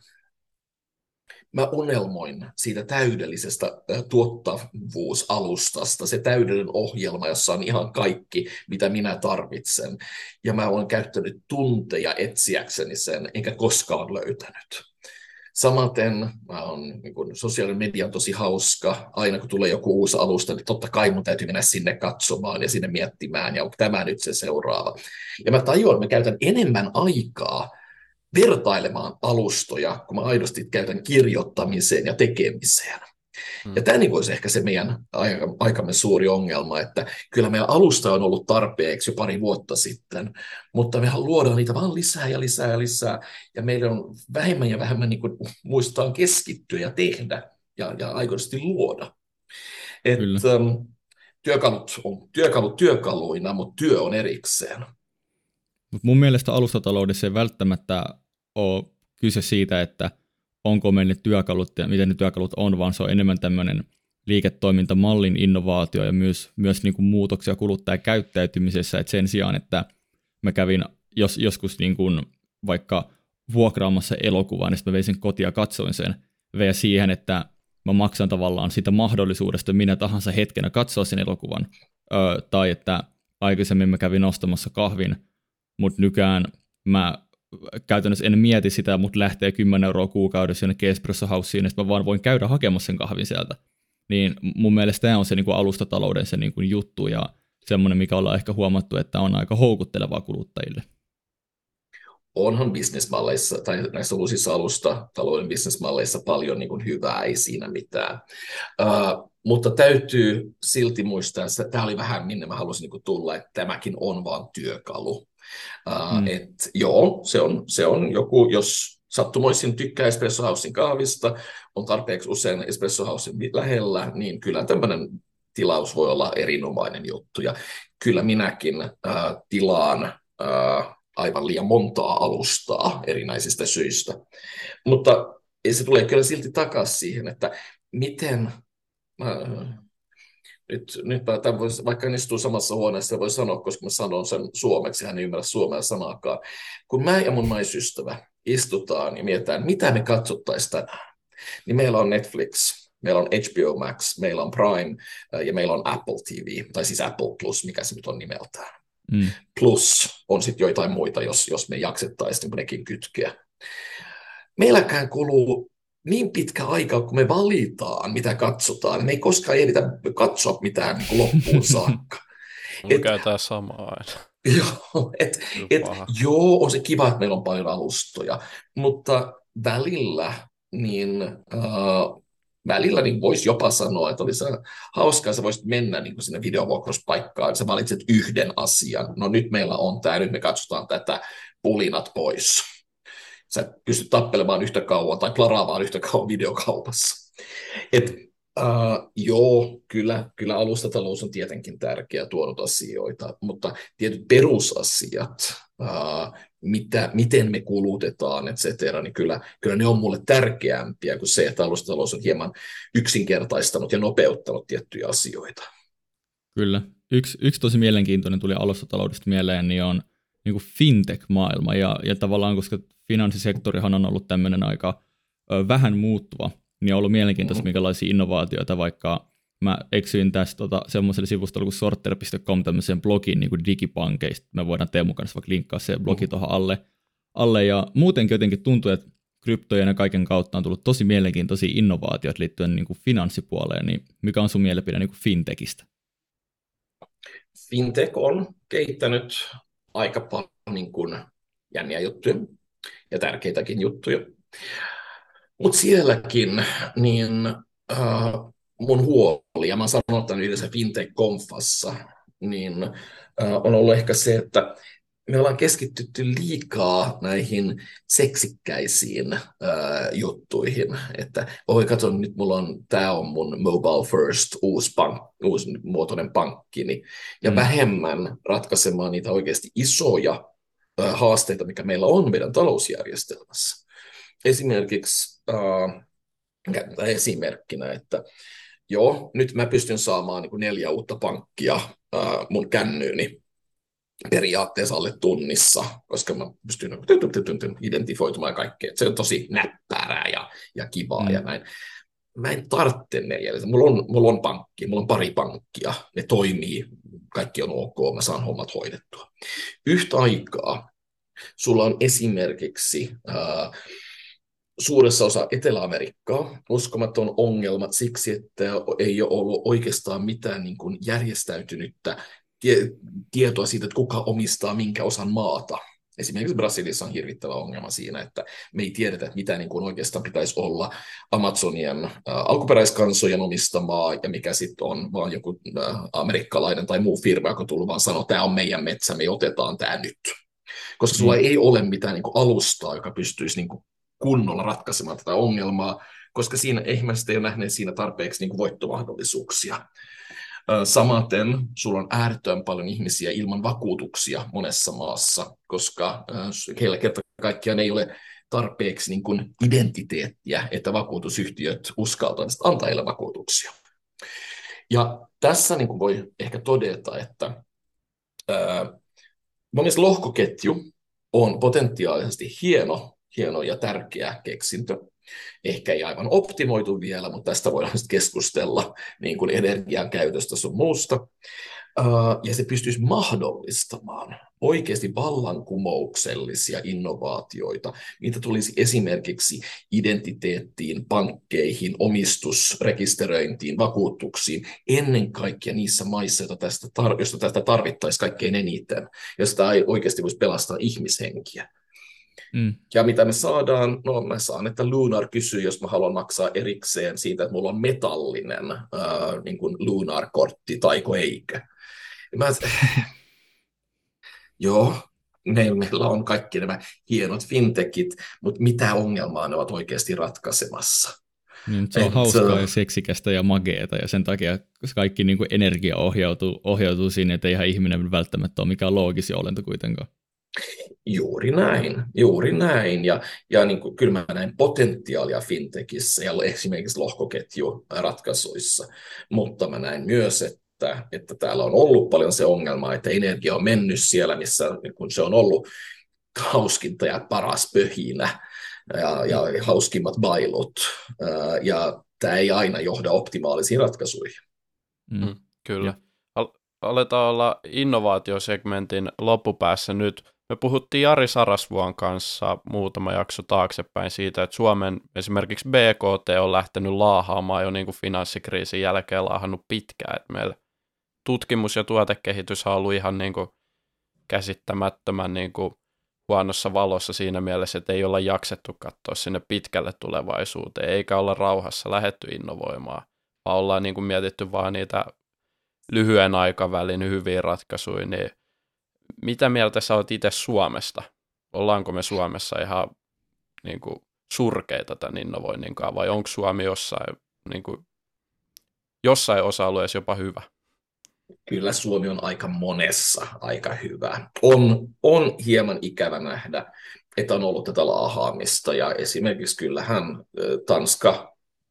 Mä unelmoin siitä täydellisestä tuottavuusalustasta, se täydellinen ohjelma, jossa on ihan kaikki, mitä minä tarvitsen. Ja mä olen käyttänyt tunteja etsiäkseni sen, enkä koskaan löytänyt. Samaten mä oon, niin kun sosiaalinen media on tosi hauska. Aina kun tulee joku uusi alusta, niin totta kai mun täytyy mennä sinne katsomaan ja sinne miettimään, ja onko tämä nyt se seuraava. Ja mä tajuan, että mä käytän enemmän aikaa vertailemaan alustoja, kun mä aidosti käytän kirjoittamiseen ja tekemiseen. Ja tämä niin olisi ehkä se meidän aikamme suuri ongelma, että kyllä meidän alusta on ollut tarpeeksi jo 2 vuotta sitten, mutta mehän luodaan niitä vaan lisää ja lisää ja lisää, ja meillä on vähemmän ja vähemmän niin kuin muistetaan keskittyä ja tehdä ja aidosti luoda. Työkalut työkaluina, mutta työ on erikseen. Mut mun mielestä alustataloudessa ei välttämättä ole kyse siitä, että onko meillä työkalut ja miten ne työkalut on, vaan se on enemmän tämmöinen liiketoimintamallin innovaatio ja myös niin kuin muutoksia kuluttajakäyttäytymisessä. Et sen sijaan, että mä kävin joskus niin kuin vaikka vuokraamassa elokuvaa, niin sitten mä vein sen kotiin ja katsoin sen, vei siihen, että mä maksan tavallaan sitä mahdollisuudesta minä tahansa hetkenä katsoa sen elokuvan. Tai että aikaisemmin mä kävin ostamassa kahvin, mutta nykyään mä käytännössä en mieti sitä, mutta lähtee 10 euroa kuukaudessa jonnekin espressohaussiin, ja sitten mä vaan voin käydä hakemassa sen kahvin sieltä. Niin mun mielestä tämä on se niinku alustatalouden se niinku juttu, ja semmoinen, mikä ollaan ehkä huomattu, että on aika houkuttelevaa kuluttajille. Onhan bisnesmalleissa, tai näissä uusissa alustatalouden bisnesmalleissa paljon niinku hyvää, ei siinä mitään. Mutta täytyy silti muistaa, että tämä oli vähän minne mä halusin niinku tulla, että tämäkin on vaan työkalu. Että joo, se on joku, jos sattumoisin tykkää Espresso Housen kahvista, on tarpeeksi usein Espresso Housen lähellä, niin kyllä tämmöinen tilaus voi olla erinomainen juttu. Ja kyllä minäkin tilaan aivan liian montaa alustaa erinäisistä syistä. Mutta se tulee kyllä silti takaisin siihen, että miten... Nyt vaikka hän istuu samassa huoneessa, voi sanoa, koska mä sanon sen suomeksi, hän ei ymmärrä suomea sanaakaan. Kun mä ja mun naisystävä istutaan ja mietitään, mitä me katsottaisiin tänään, niin meillä on Netflix, meillä on HBO Max, meillä on Prime ja meillä on Apple TV, tai siis Apple Plus, mikä se nyt on nimeltään. Plus on sitten joitain muita, jos me jaksettaisiin niin nekin kytkeä. Meilläkään kuluu niin pitkä aika, kun me valitaan, mitä katsotaan, niin me ei koskaan ehditä katsoa mitään niin loppuun saakka. Me käytään samaa aina. Joo, on se kiva, että meillä on paljon alustoja, mutta välillä niin voisi jopa sanoa, että olisi hauskaa, sä voisit mennä niin sinne videovuokrauspaikkaan, sä valitset yhden asian, no nyt meillä on tämä, nyt me katsotaan tätä, pulinat pois. Sä et pysty tappelemaan yhtä kauan tai klaraamaan yhtä kauan videokaupassa. Kyllä alustatalous on tietenkin tärkeä tuonut asioita, mutta tietyt perusasiat, miten me kulutetaan, et cetera, niin kyllä ne on mulle tärkeämpiä kuin se, että alustatalous on hieman yksinkertaistanut ja nopeuttanut tiettyjä asioita. Kyllä. Yksi tosi mielenkiintoinen tuli alustataloudesta mieleen, niin on niin kuin fintech-maailma ja tavallaan, koska finanssisektorihan on ollut tämmöinen aika vähän muuttuva, niin on ollut mielenkiintoista, minkälaisia innovaatioita, vaikka mä eksyin tästä semmoiselle sivustolle kuin sorteri.com tämmöiseen blogiin niin kuin digipankeista, me voidaan Teemu kanssa vaikka linkkaa se blogi tuohon alle, ja muutenkin jotenkin tuntuu, että kryptojen ja kaiken kautta on tullut tosi mielenkiintoisia innovaatioita liittyen niin kuin finanssipuoleen, niin mikä on sun mielipide niin kuin fintechistä? Fintech on kehittänyt aika paljon niin kuin jänniä juttuja ja tärkeitäkin juttuja. Mutta sielläkin niin, mun huoli, ja mä sanon tämän yhdessä fintech-konfassa, niin on ollut ehkä se, että me ollaan keskittytty liikaa näihin seksikkäisiin juttuihin, että katso nyt tämä on mun mobile first uusmuotoinen pankkini, ja vähemmän ratkaisemaan niitä oikeasti isoja haasteita, mikä meillä on meidän talousjärjestelmässä. Esimerkkinä, että joo, nyt mä pystyn saamaan niin kuin 4 uutta pankkia mun kännyyni periaatteessa alle tunnissa, koska mä pystyn identifioitumaan kaikkea. Se on tosi näppärää ja kivaa ja näin. Mä en tarvitse 4. Mulla on pankki, mulla on 2 pankkia, ne toimii, kaikki on ok, mä saan hommat hoidettua. Yhtä aikaa sulla on esimerkiksi suuressa osassa Etelä-Amerikkaa uskomaton ongelma siksi, että ei ole ollut oikeastaan mitään niin kuin järjestäytynyttä tietoa siitä, että kuka omistaa minkä osan maata. Esimerkiksi Brasiliassa on hirvittävä ongelma siinä, että me ei tiedetä, mitä niin kuin oikeastaan pitäisi olla Amazonian alkuperäiskansojen omistamaa ja mikä sitten on vaan joku amerikkalainen tai muu firma, joka on tullut vaan sanoa, tämä on meidän metsä, me otetaan tämä nyt. Koska sulla ei ole mitään niin kuin alustaa, joka pystyisi niin kuin kunnolla ratkaisemaan tätä ongelmaa, koska siinä ihmiset ei ole nähneet siinä tarpeeksi niin kuin voittomahdollisuuksia. Samaten sulla on äärettömän paljon ihmisiä ilman vakuutuksia monessa maassa, koska heillä kerta kaikkiaan ei ole tarpeeksi niin kuin identiteettiä, että vakuutusyhtiöt uskaltavat antaa heille vakuutuksia. Ja tässä niin kuin voi ehkä todeta, että mun mielestä lohkoketju on potentiaalisesti hieno ja tärkeä keksintö. Ehkä ei aivan optimoitu vielä, mutta tästä voidaan sitten keskustella niin kuin energian käytöstä sun muusta. Ja se pystyisi mahdollistamaan oikeasti vallankumouksellisia innovaatioita, mitä tulisi esimerkiksi identiteettiin, pankkeihin, omistusrekisteröintiin, vakuutuksiin, ennen kaikkea niissä maissa, joista tästä tarvittaisiin kaikkein eniten, josta ei oikeasti voisi pelastaa ihmishenkiä. Ja mitä me saadaan? No mä saan, että Lunar kysyy, jos mä haluan maksaa erikseen siitä, että mulla on metallinen niin kuin Lunar-kortti, taiko eikä. Joo, meillä on kaikki nämä hienot fintechit, mutta mitä ongelmaa ne ovat oikeasti ratkaisemassa. Niin, se on hauskaa ja seksikästä ja mageeta, ja sen takia kaikki niin kuin energia ohjautuu sinne, että eihän ihminen välttämättä ole mikään loogisia olento kuitenkaan. Juuri näin. Ja niin kuin, kyllä mä näen potentiaalia fintechissä ja esimerkiksi lohkoketjuratkaisuissa, mutta mä näen myös, että täällä on ollut paljon se ongelma, että energia on mennyt siellä, missä kun se on ollut hauskinta ja paras pöhinä ja hauskimmat bailut. Ja tämä ei aina johda optimaalisiin ratkaisuihin. Mm, kyllä. Aletaan olla innovaatiosegmentin loppupäässä nyt. Me puhuttiin Jari Sarasvuon kanssa muutama jakso taaksepäin siitä, että Suomen esimerkiksi BKT on lähtenyt laahaamaan jo niin kuin finanssikriisin jälkeen laahannut pitkään. Et meillä tutkimus- ja tuotekehitys on ollut ihan niin kuin käsittämättömän niin kuin huonossa valossa siinä mielessä, että ei olla jaksettu katsoa sinne pitkälle tulevaisuuteen, eikä olla rauhassa lähdetty innovoimaan, vaan ollaan niin kuin mietitty vaan niitä lyhyen aikavälin hyviä ratkaisuja, niin mitä mieltä sä oot itse Suomesta? Ollaanko me Suomessa ihan niin kuin surkeita tämän innovoinninkaan, vai onko Suomi jossain, niin kuin, jossain osa-alueessa jopa hyvä? Kyllä Suomi on aika monessa aika hyvä. On hieman ikävä nähdä, että on ollut tätä laahaamista, ja esimerkiksi kyllähän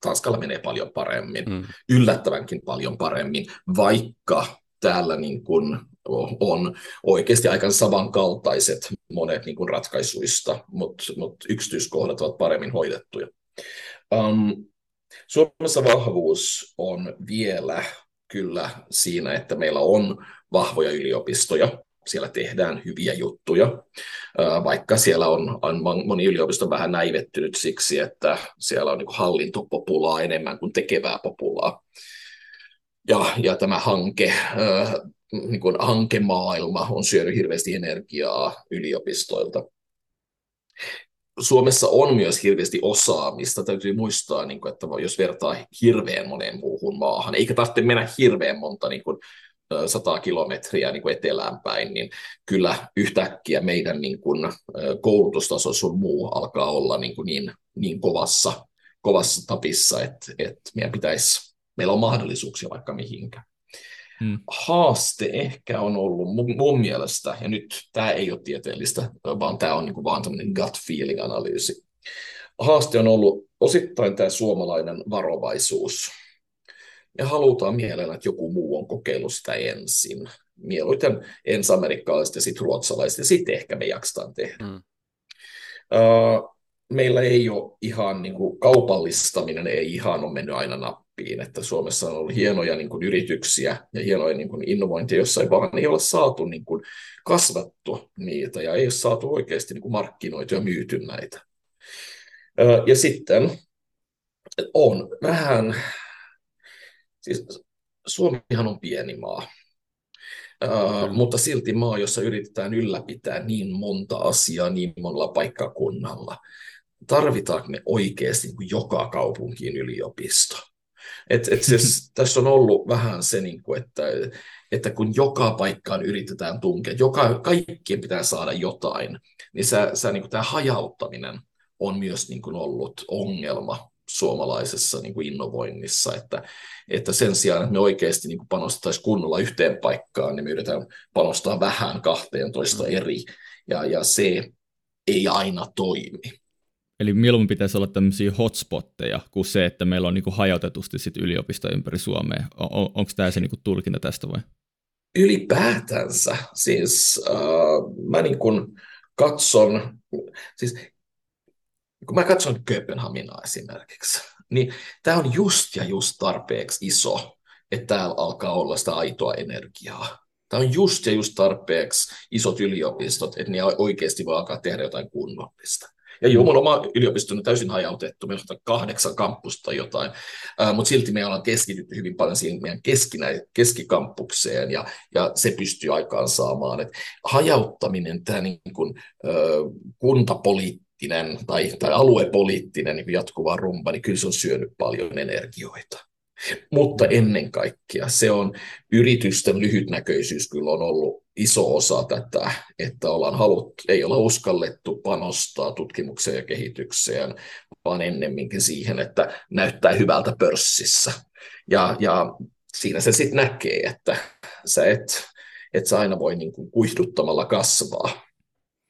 Tanskalla menee paljon paremmin, yllättävänkin paljon paremmin, vaikka täällä niin kuin on oikeasti aika samankaltaiset monet niin kuin ratkaisuista, mutta yksityiskohdat ovat paremmin hoidettuja. Suomessa vahvuus on vielä kyllä siinä, että meillä on vahvoja yliopistoja. Siellä tehdään hyviä juttuja, vaikka siellä on moni yliopisto vähän näivettynyt siksi, että siellä on niin kuin hallintopopulaa enemmän kuin tekevää populaa. Ja tämä niin kuin hankemaailma on syönyt hirveästi energiaa yliopistoilta. Suomessa on myös hirveästi osaamista. Täytyy muistaa, niin kuin, että jos vertaa hirveän moneen muuhun maahan, eikä tarvitse mennä hirveän monta 100 kilometriä niin kuin eteläänpäin, niin kyllä yhtäkkiä meidän niin kuin koulutustaso sun muu alkaa olla niin kovassa tapissa, että meillä on mahdollisuuksia vaikka mihinkään. Haaste ehkä on ollut mun mielestä, ja nyt tämä ei ole tieteellistä, vaan tämä on niin kuin vaan tämmöinen gut feeling-analyysi. Haaste on ollut osittain tämä suomalainen varovaisuus. Ja halutaan mielellä, että joku muu on kokeillut sitä ensin. Mieluiten ensamerikkalaiset ja sitten ruotsalaiset, ja sitten ehkä me jaksetaan tehdä. Meillä ei ole ihan, niin kuin kaupallistaminen ei ihan ole mennyt aina nappiin, että Suomessa on ollut hienoja niin kuin yrityksiä ja hienoja niin kuin innovointia, jossa ei vaan ei ole saatu niin kuin kasvattu niitä ja ei ole saatu oikeasti niin kuin markkinoitu ja myyty näitä. Ja sitten on vähän, siis Suomihan on pieni maa, mutta silti maa, jossa yritetään ylläpitää niin monta asiaa niin monella paikkakunnalla. Tarvitaanko me oikeasti niin kuin joka kaupunkiin yliopisto? Siis, tässä on ollut vähän se, niin kuin, että kun joka paikkaan yritetään tunkea, kaikkien pitää saada jotain, niin, niin kuin tämä hajauttaminen on myös niin kuin ollut ongelma suomalaisessa niin kuin innovoinnissa, että sen sijaan, että me oikeasti niin kuin panostettaisiin kunnolla yhteen paikkaan, niin me yritetään panostaa vähän 12 eri, ja se ei aina toimi. Eli mieluummin pitäisi olla tämmöisiä hotspotteja kuin se, että meillä on niin kuin hajautetusti sit yliopisto ympäri Suomea. Onko tämä se niin kuin tulkinta tästä vai? Ylipäätänsä. Siis mä niin kuin katson, siis kun mä katson Kööpenhaminaa esimerkiksi, niin tämä on just tarpeeksi iso, että täällä alkaa olla sitä aitoa energiaa. Tämä on just tarpeeksi isot yliopistot, että ne oikeasti voi alkaa tehdä jotain kunnollista. Ja mun oma yliopisto on täysin hajautettu, meillä on 8 kampusta jotain, mutta silti me ollaan keskitytty hyvin paljon siihen meidän keskikampukseen, ja se pystyy aikaansaamaan. Et hajauttaminen, tämä niin kuin, kuntapoliittinen tai aluepoliittinen niin jatkuva rumba, niin kyllä se on syönyt paljon energioita. Mutta ennen kaikkea se on yritysten lyhytnäköisyys kyllä on ollut iso osa tätä, että ollaan haluttu, ei olla uskallettu panostaa tutkimukseen ja kehitykseen, vaan ennemminkin siihen, että näyttää hyvältä pörssissä. Ja siinä se sitten näkee, että sä et sä aina voi niin kuin kuihduttamalla kasvaa.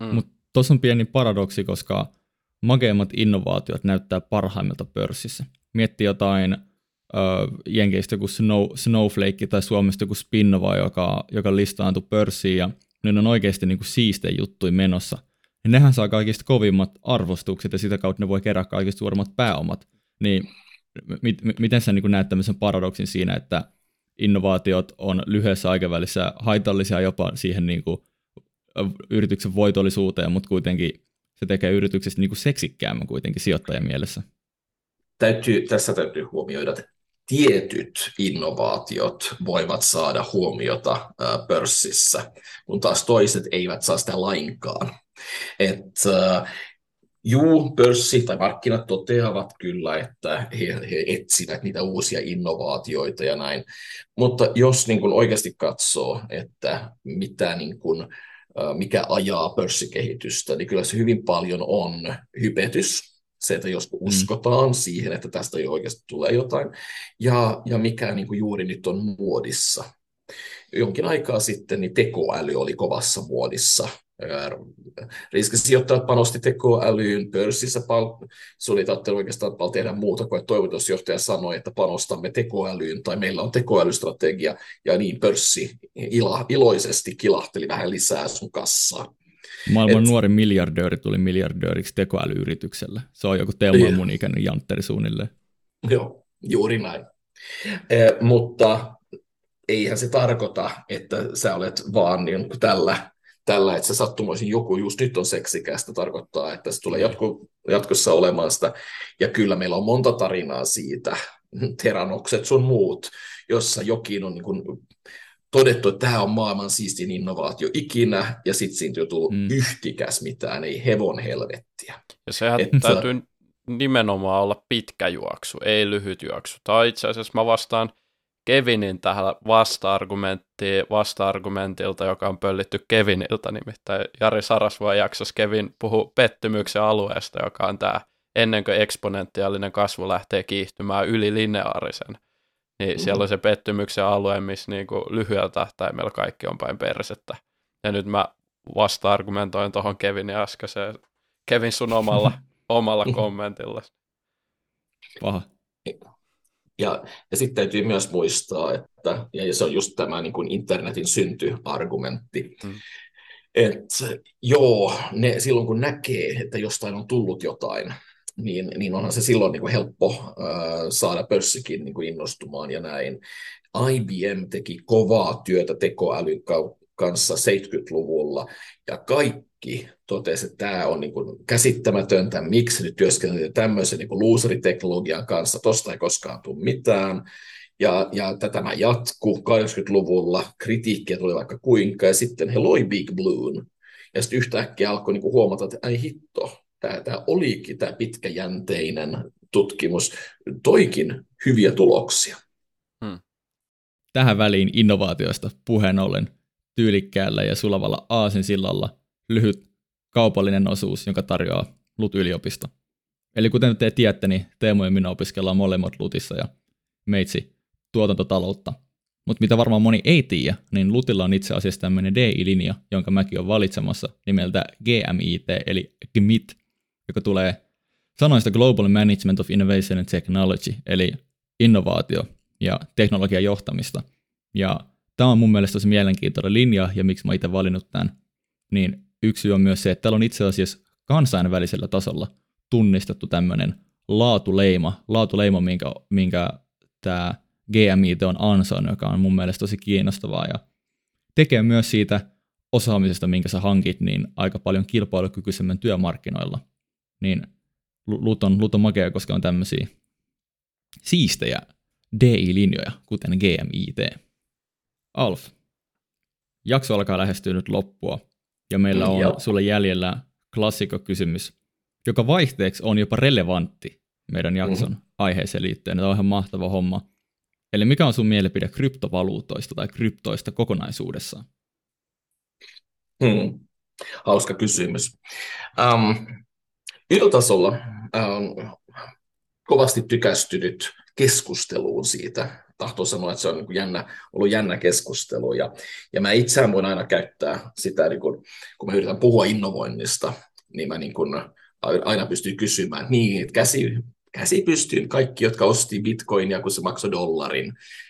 Mm. Mutta tuossa on pieni paradoksi, koska makeimmat innovaatiot näyttää parhaimmilta pörssissä. Miettii jotain jenkeistä joku Snowflake tai Suomesta joku Spinnova, joka listaantui pörssiin ja ne on oikeasti niin kuin siistejä juttuja menossa. Ja nehän saa kaikista kovimmat arvostukset ja sitä kautta ne voi kerää kaikista suuremmat pääomat. Niin miten sä niin kuin näet tämmöisen paradoksin siinä, että innovaatiot on lyhyessä aikavälissä haitallisia jopa siihen niin kuin yrityksen voitollisuuteen, mutta kuitenkin se tekee yrityksestä niin kuin seksikkäämmän kuitenkin sijoittajan mielessä. Tässä täytyy huomioida, että tietyt innovaatiot voivat saada huomiota pörssissä, kun taas toiset eivät saa sitä lainkaan. Pörssi tai markkinat toteavat kyllä, että he etsivät niitä uusia innovaatioita ja näin, mutta jos niin kuin oikeasti katsoo, että mitä niin kuin, mikä ajaa pörssikehitystä, niin kyllä se hyvin paljon on hypetys. Se, että jos uskotaan siihen, että tästä ei oikeasti tule jotain, ja mikä niin kuin juuri nyt on muodissa. Jonkin aikaa sitten niin tekoäly oli kovassa muodissa. Riskisijoittajat panosti tekoälyyn pörssissä. Se oli tarvitse oikeastaan paljon tehdä muuta kuin, että toimitusjohtaja sanoi, että panostamme tekoälyyn, tai meillä on tekoälystrategia, ja niin pörssi iloisesti kilahteli vähän lisää sun kassaan. Maailman nuorin miljardööri tuli miljardööriksi tekoälyyrityksellä. Se on joku Teemu ja mun ikäinen jantteri suunnilleen. Joo, juuri näin. Mutta eihän se tarkoita, että sä olet vaan niin tällä, että sä sattumoisin joku just nyt on seksikästä, tarkoittaa, että se tulee jatkossa olemaan sitä. Ja kyllä meillä on monta tarinaa siitä, Teranokset sun muut, jossa jokin on niin kuin todettu, että tämä on maailman siistin innovaatio ikinä, ja sitten siitä ei ole tullut yhtikäs mitään, ei hevon helvettiä. Ja sehän täytyy nimenomaan olla pitkä juoksu, ei lyhyt juoksu. Tai itse asiassa mä vastaan Kevinin tähän vasta-argumentilta, joka on pöllitty Keviniltä, nimittäin Jari Sarasvuon jaksossa Kevin puhuu pettymyksen alueesta, joka on tämä ennen kuin eksponentiaalinen kasvu lähtee kiihtymään yli lineaarisen. Niin siellä on se pettymyksen alue, missä niin kuin lyhyellä tähtäimellä kaikki on päin persettä. Ja nyt mä vasta-argumentoin tuohon Kevinin äskeiseen. Kevin sun omalla kommentilla. Paha. Ja sitten täytyy myös muistaa, että ja se on just tämä niin kuin internetin synty-argumentti. Että joo, silloin kun näkee, että jostain on tullut jotain, niin onhan se silloin niin kuin helppo saada pörssikin niin kuin innostumaan ja näin. IBM teki kovaa työtä tekoälyn kanssa 70-luvulla, ja kaikki totesi, että tämä on niin kuin käsittämätöntä, miksi nyt työskennellään tämmöisen niin kuin luuseriteknologian kanssa, tosta ei koskaan tule mitään. Ja tämä jatkuu 80-luvulla, kritiikkiä tuli vaikka kuinka, ja sitten he loi Big Bluen, ja sitten yhtäkkiä alkoi niin kuin huomata, että ai hitto, tämä olikin tämä pitkäjänteinen tutkimus, toikin hyviä tuloksia. Tähän väliin innovaatioista puheen ollen tyylikkäällä ja sulavalla aasinsillalla lyhyt kaupallinen osuus, jonka tarjoaa LUT-yliopisto. Eli kuten te tiedätte, niin Teemu ja minä opiskellaan molemmat LUTissa ja meitsi tuotantotaloutta. Mutta mitä varmaan moni ei tiedä, niin LUTilla on itse asiassa tämmöinen DI-linja, jonka mäkin olen valitsemassa nimeltä GMIT, eli GMIT, joka tulee sanoista Global Management of Innovation and Technology, eli innovaatio ja teknologian johtamista. Ja tämä on mun mielestä tosi mielenkiintoinen linja, ja miksi mä itse valinnut tämän, niin yksi syy on myös se, että täällä on itse asiassa kansainvälisellä tasolla tunnistettu tämmöinen laatuleima, minkä tämä GMIT on ansainnut, joka on mun mielestä tosi kiinnostavaa, ja tekee myös siitä osaamisesta, minkä sä hankit, niin aika paljon kilpailukykyisemmän työmarkkinoilla. Niin LUT on makea, koska on tämmöisiä siistejä DI-linjoja, kuten GMIT. Alf, jakso alkaa lähestyä nyt loppua, ja meillä on sulle jäljellä klassikkokysymys, joka vaihteeksi on jopa relevantti meidän jakson aiheeseen liittyen. Tämä on ihan mahtava homma. Eli mikä on sun mielipide kryptovaluutoista tai kryptoista kokonaisuudessaan? Hauska kysymys. Ylätasolla kovasti tykästynyt keskusteluun siitä. Tahtoo sanoa, että se on niin jännä, ollut jännä keskustelu. Ja mä itseään voin aina käyttää sitä, niin kun mä yritän puhua innovoinnista, niin mä niin aina pystyn kysymään, niin, että käsi pystyyn kaikki, jotka osti bitcoinia, kun se maksoi $1.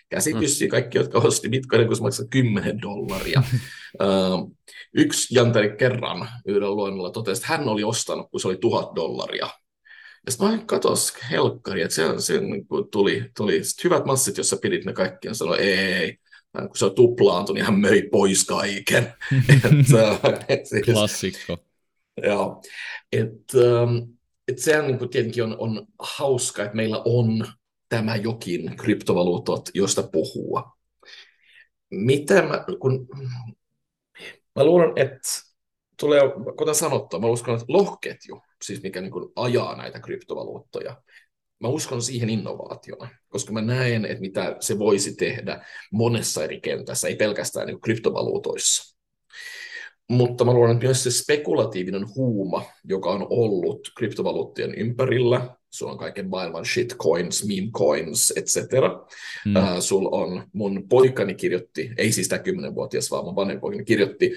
Käsi pystyyn kaikki, jotka osti bitcoinia, kun se maksoi $10. Yksi janteri kerran yhden luennolla totesi, että hän oli ostanut, kun se oli $1,000. Ja sitten mä katos helkkari, että se tuli hyvät massit, jossa pidit ne kaikki, ja sanoi, ei, kun se on tuplaantunut, niin hän möi pois kaiken. Klassikko. Joo, että sehän niin tietenkin on hauska, että meillä on tämä jokin kryptovaluutot, josta puhua. Mä luulen, että tulee, kuten sanottua, mä uskon, että lohketju, siis mikä niin kuin ajaa näitä kryptovaluuttoja, mä uskon siihen innovaationa, koska mä näen, että mitä se voisi tehdä monessa eri kentässä, ei pelkästään niin kuin kryptovaluutoissa. Mutta mä luulen, että myös se spekulatiivinen huuma, joka on ollut kryptovaluuttien ympärillä, sulla on kaiken maailman shitcoins, memecoins, etc. Sulla on, mun poikani kirjoitti, ei siis tämä 10-vuotias, vaan mun vanhempi poikani kirjoitti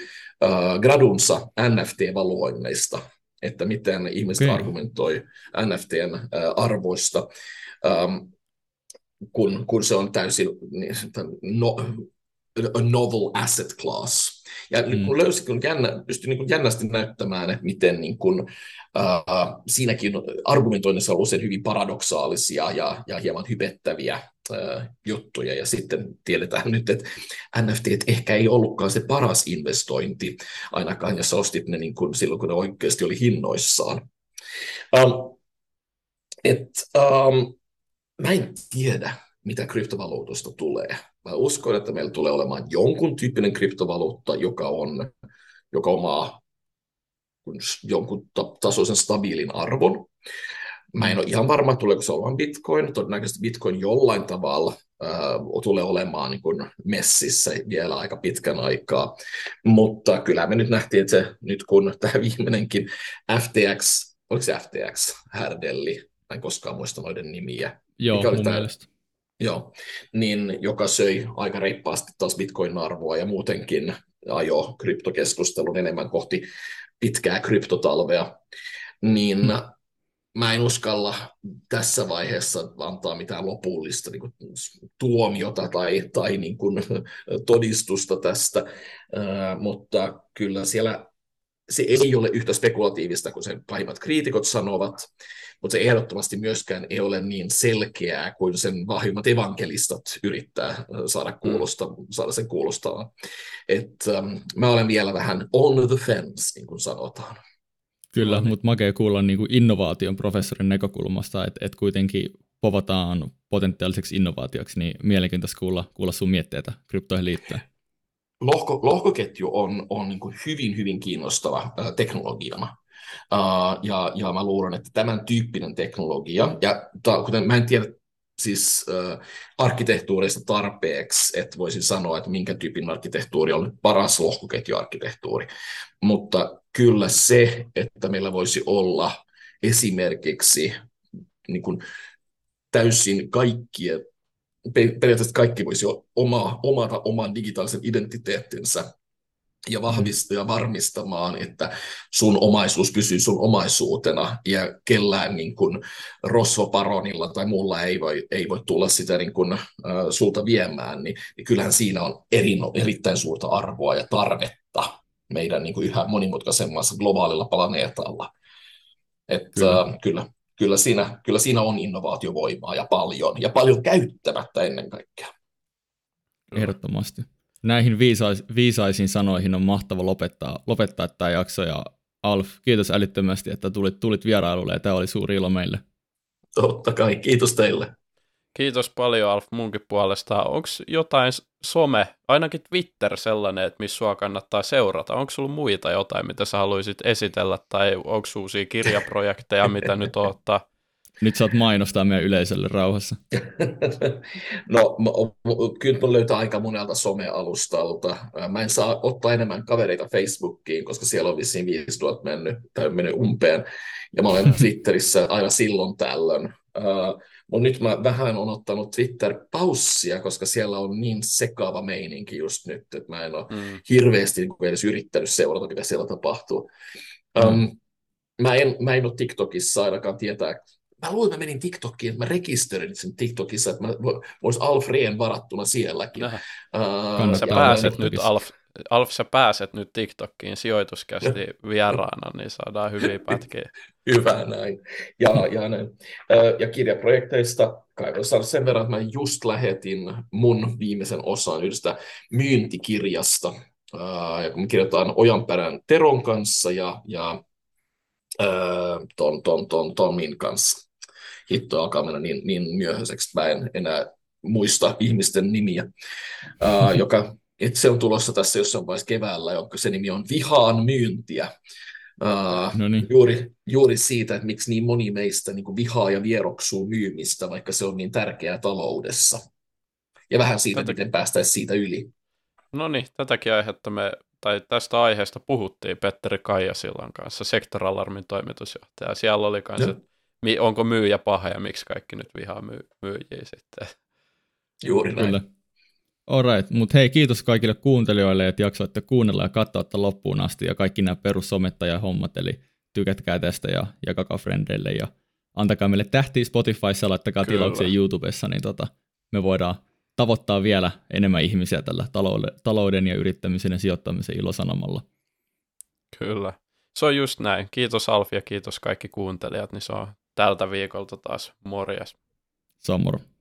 gradunsa NFT-valuoinneista, että miten ihmiset argumentoi NFTn arvoista, kun se on täysin a novel asset class. Ja kun löysin, pystyi niin jännästi näyttämään, että miten niin kun, siinäkin argumentoinnissa on usein hyvin paradoksaalisia ja hieman hypettäviä juttuja. Ja sitten tiedetään nyt, että NFT ehkä ei ollutkaan se paras investointi, ainakaan jos ostit ne niin kun, silloin, kun ne oikeasti oli hinnoissaan. Mä en tiedä, mitä kryptovaluutosta tulee. Mä uskon, että meillä tulee olemaan jonkun tyyppinen kryptovaluutta, joka omaa jonkun tasoisen stabiilin arvon. Mä en ole ihan varma, tuleeko se olemaan Bitcoin. Todennäköisesti Bitcoin jollain tavalla tulee olemaan niin kuin messissä vielä aika pitkän aikaa. Mutta kyllä me nyt nähtiin, että se, nyt kun tämä viimeinenkin FTX, oliko se FTX-härdelli? Mä en koskaan muista noiden nimiä. Joo, mun mielestä. Joo, niin joka söi aika reippaasti taas bitcoin-arvoa ja muutenkin ajoi kryptokeskustelun enemmän kohti pitkää kryptotalvea, niin mä en uskalla tässä vaiheessa antaa mitään lopullista niin kuin tuomiota tai niin kuin todistusta tästä, mutta kyllä siellä se ei ole yhtä spekulatiivista kuin sen pahimmat kriitikot sanovat, mutta se ehdottomasti myöskään ei ole niin selkeää kuin sen vahvimmat evankelistat yrittää saada sen kuulostaa. Mä olen vielä vähän on the fence, niin kuin sanotaan. Kyllä, mutta makea kuulla niin kuin innovaation professorin näkökulmasta, että kuitenkin povataan potentiaaliseksi innovaatioksi, niin mielenkiintoista kuulla sun mietteitä kryptoihin liittyen. Lohkoketju on niin kuin hyvin, hyvin kiinnostava teknologiana. Ja mä luulen, että tämän tyyppinen teknologia, kuten mä en tiedä siis arkkitehtuurista tarpeeksi, että voisin sanoa, että minkä tyypin arkkitehtuuri on paras lohkoketjuarkkitehtuuri, mutta kyllä se, että meillä voisi olla esimerkiksi niin kuin täysin kaikkien, periaatteessa kaikki voisi omata oman digitaalisen identiteettinsä ja varmistamaan, että sun omaisuus pysyy sun omaisuutena ja kellään niin kuin rosvoparonilla tai muulla ei voi tulla sitä niin kuin, sulta viemään, niin kyllähän siinä on erittäin suurta arvoa ja tarvetta meidän niin kuin yhä monimutkaisemmassa globaalilla planeetalla. Kyllä siinä on innovaatiovoimaa ja paljon käyttämättä ennen kaikkea. Ehdottomasti. Näihin viisaisiin sanoihin on mahtava lopettaa tämä jakso. Ja Alf, kiitos älyttömästi, että tulit vierailulle ja tämä oli suuri ilo meille. Totta kai, kiitos teille. Kiitos paljon Alf munkin puolesta. Onko jotain some, ainakin Twitter sellainen, että missä sua kannattaa seurata? Onko sulla muita jotain, mitä sä haluaisit esitellä tai onko uusia kirjaprojekteja, mitä nyt odottaa? Nyt saat mainostaa meidän yleisölle rauhassa. No, kyllä mun löytää aika monelta somealustalta. Mä en saa ottaa enemmän kavereita Facebookiin, koska siellä on vissiin 5000 mennyt umpeen. Ja mä olen Twitterissä aina silloin tällöin. Mutta nyt mä vähän on ottanut Twitter-paussia, koska siellä on niin sekava meininki just nyt, että mä en ole hirveästi edes yrittänyt seurata, mitä siellä tapahtuu. Mä en ole TikTokissa ainakaan tietää. Mä luulen, että mä menin TikTokiin, että mä rekisteröin sen TikTokissa, että mä olisin Alf Rehn varattuna sielläkin. Sä pääset nyt TikTokiin sijoituskästi vieraana, niin saadaan hyviä pätkiä. Hyvä näin. Ja kirjaprojekteista kai voi saada sen verran, että mä just lähetin mun viimeisen osan yhdestä myyntikirjasta. Ja kun me kirjoitetaan Ojanperän Teron kanssa ja Tomin kanssa. Hitto alkaa mennä niin myöhäiseksi, että mä en enää muista ihmisten nimiä, joka itse on tulossa tässä jossain vaiheessa keväällä, jonka se nimi on Vihaan myyntiä. No niin. Juuri siitä, että miksi niin moni meistä niin kuin vihaa ja vieroksuu myymistä, vaikka se on niin tärkeää taloudessa. Ja vähän siitä, miten päästäisiin siitä yli. No niin, tästä aiheesta puhuttiin Petteri Kaijasilan kanssa, Sektoralarmin toimitusjohtaja. Siellä oli myös, että onko myyjä paha ja miksi kaikki nyt vihaa myyjiä sitten. Juuri näin. Kyllä. Alright, mutta hei, kiitos kaikille kuuntelijoille, että jaksoitte kuunnella ja katsoitte loppuun asti ja kaikki nämä perussomettajahommat, eli tykätkää tästä ja jakakaa frendeille ja antakaa meille tähtiä Spotifyssa, laittakaa tilauksia YouTubessa, niin me voidaan tavoittaa vielä enemmän ihmisiä tällä talouden ja yrittämisen ja sijoittamisen ilosanomalla. Kyllä, se on just näin. Kiitos Alf ja kiitos kaikki kuuntelijat, niin se on tältä viikolta taas morjes. Se on moro.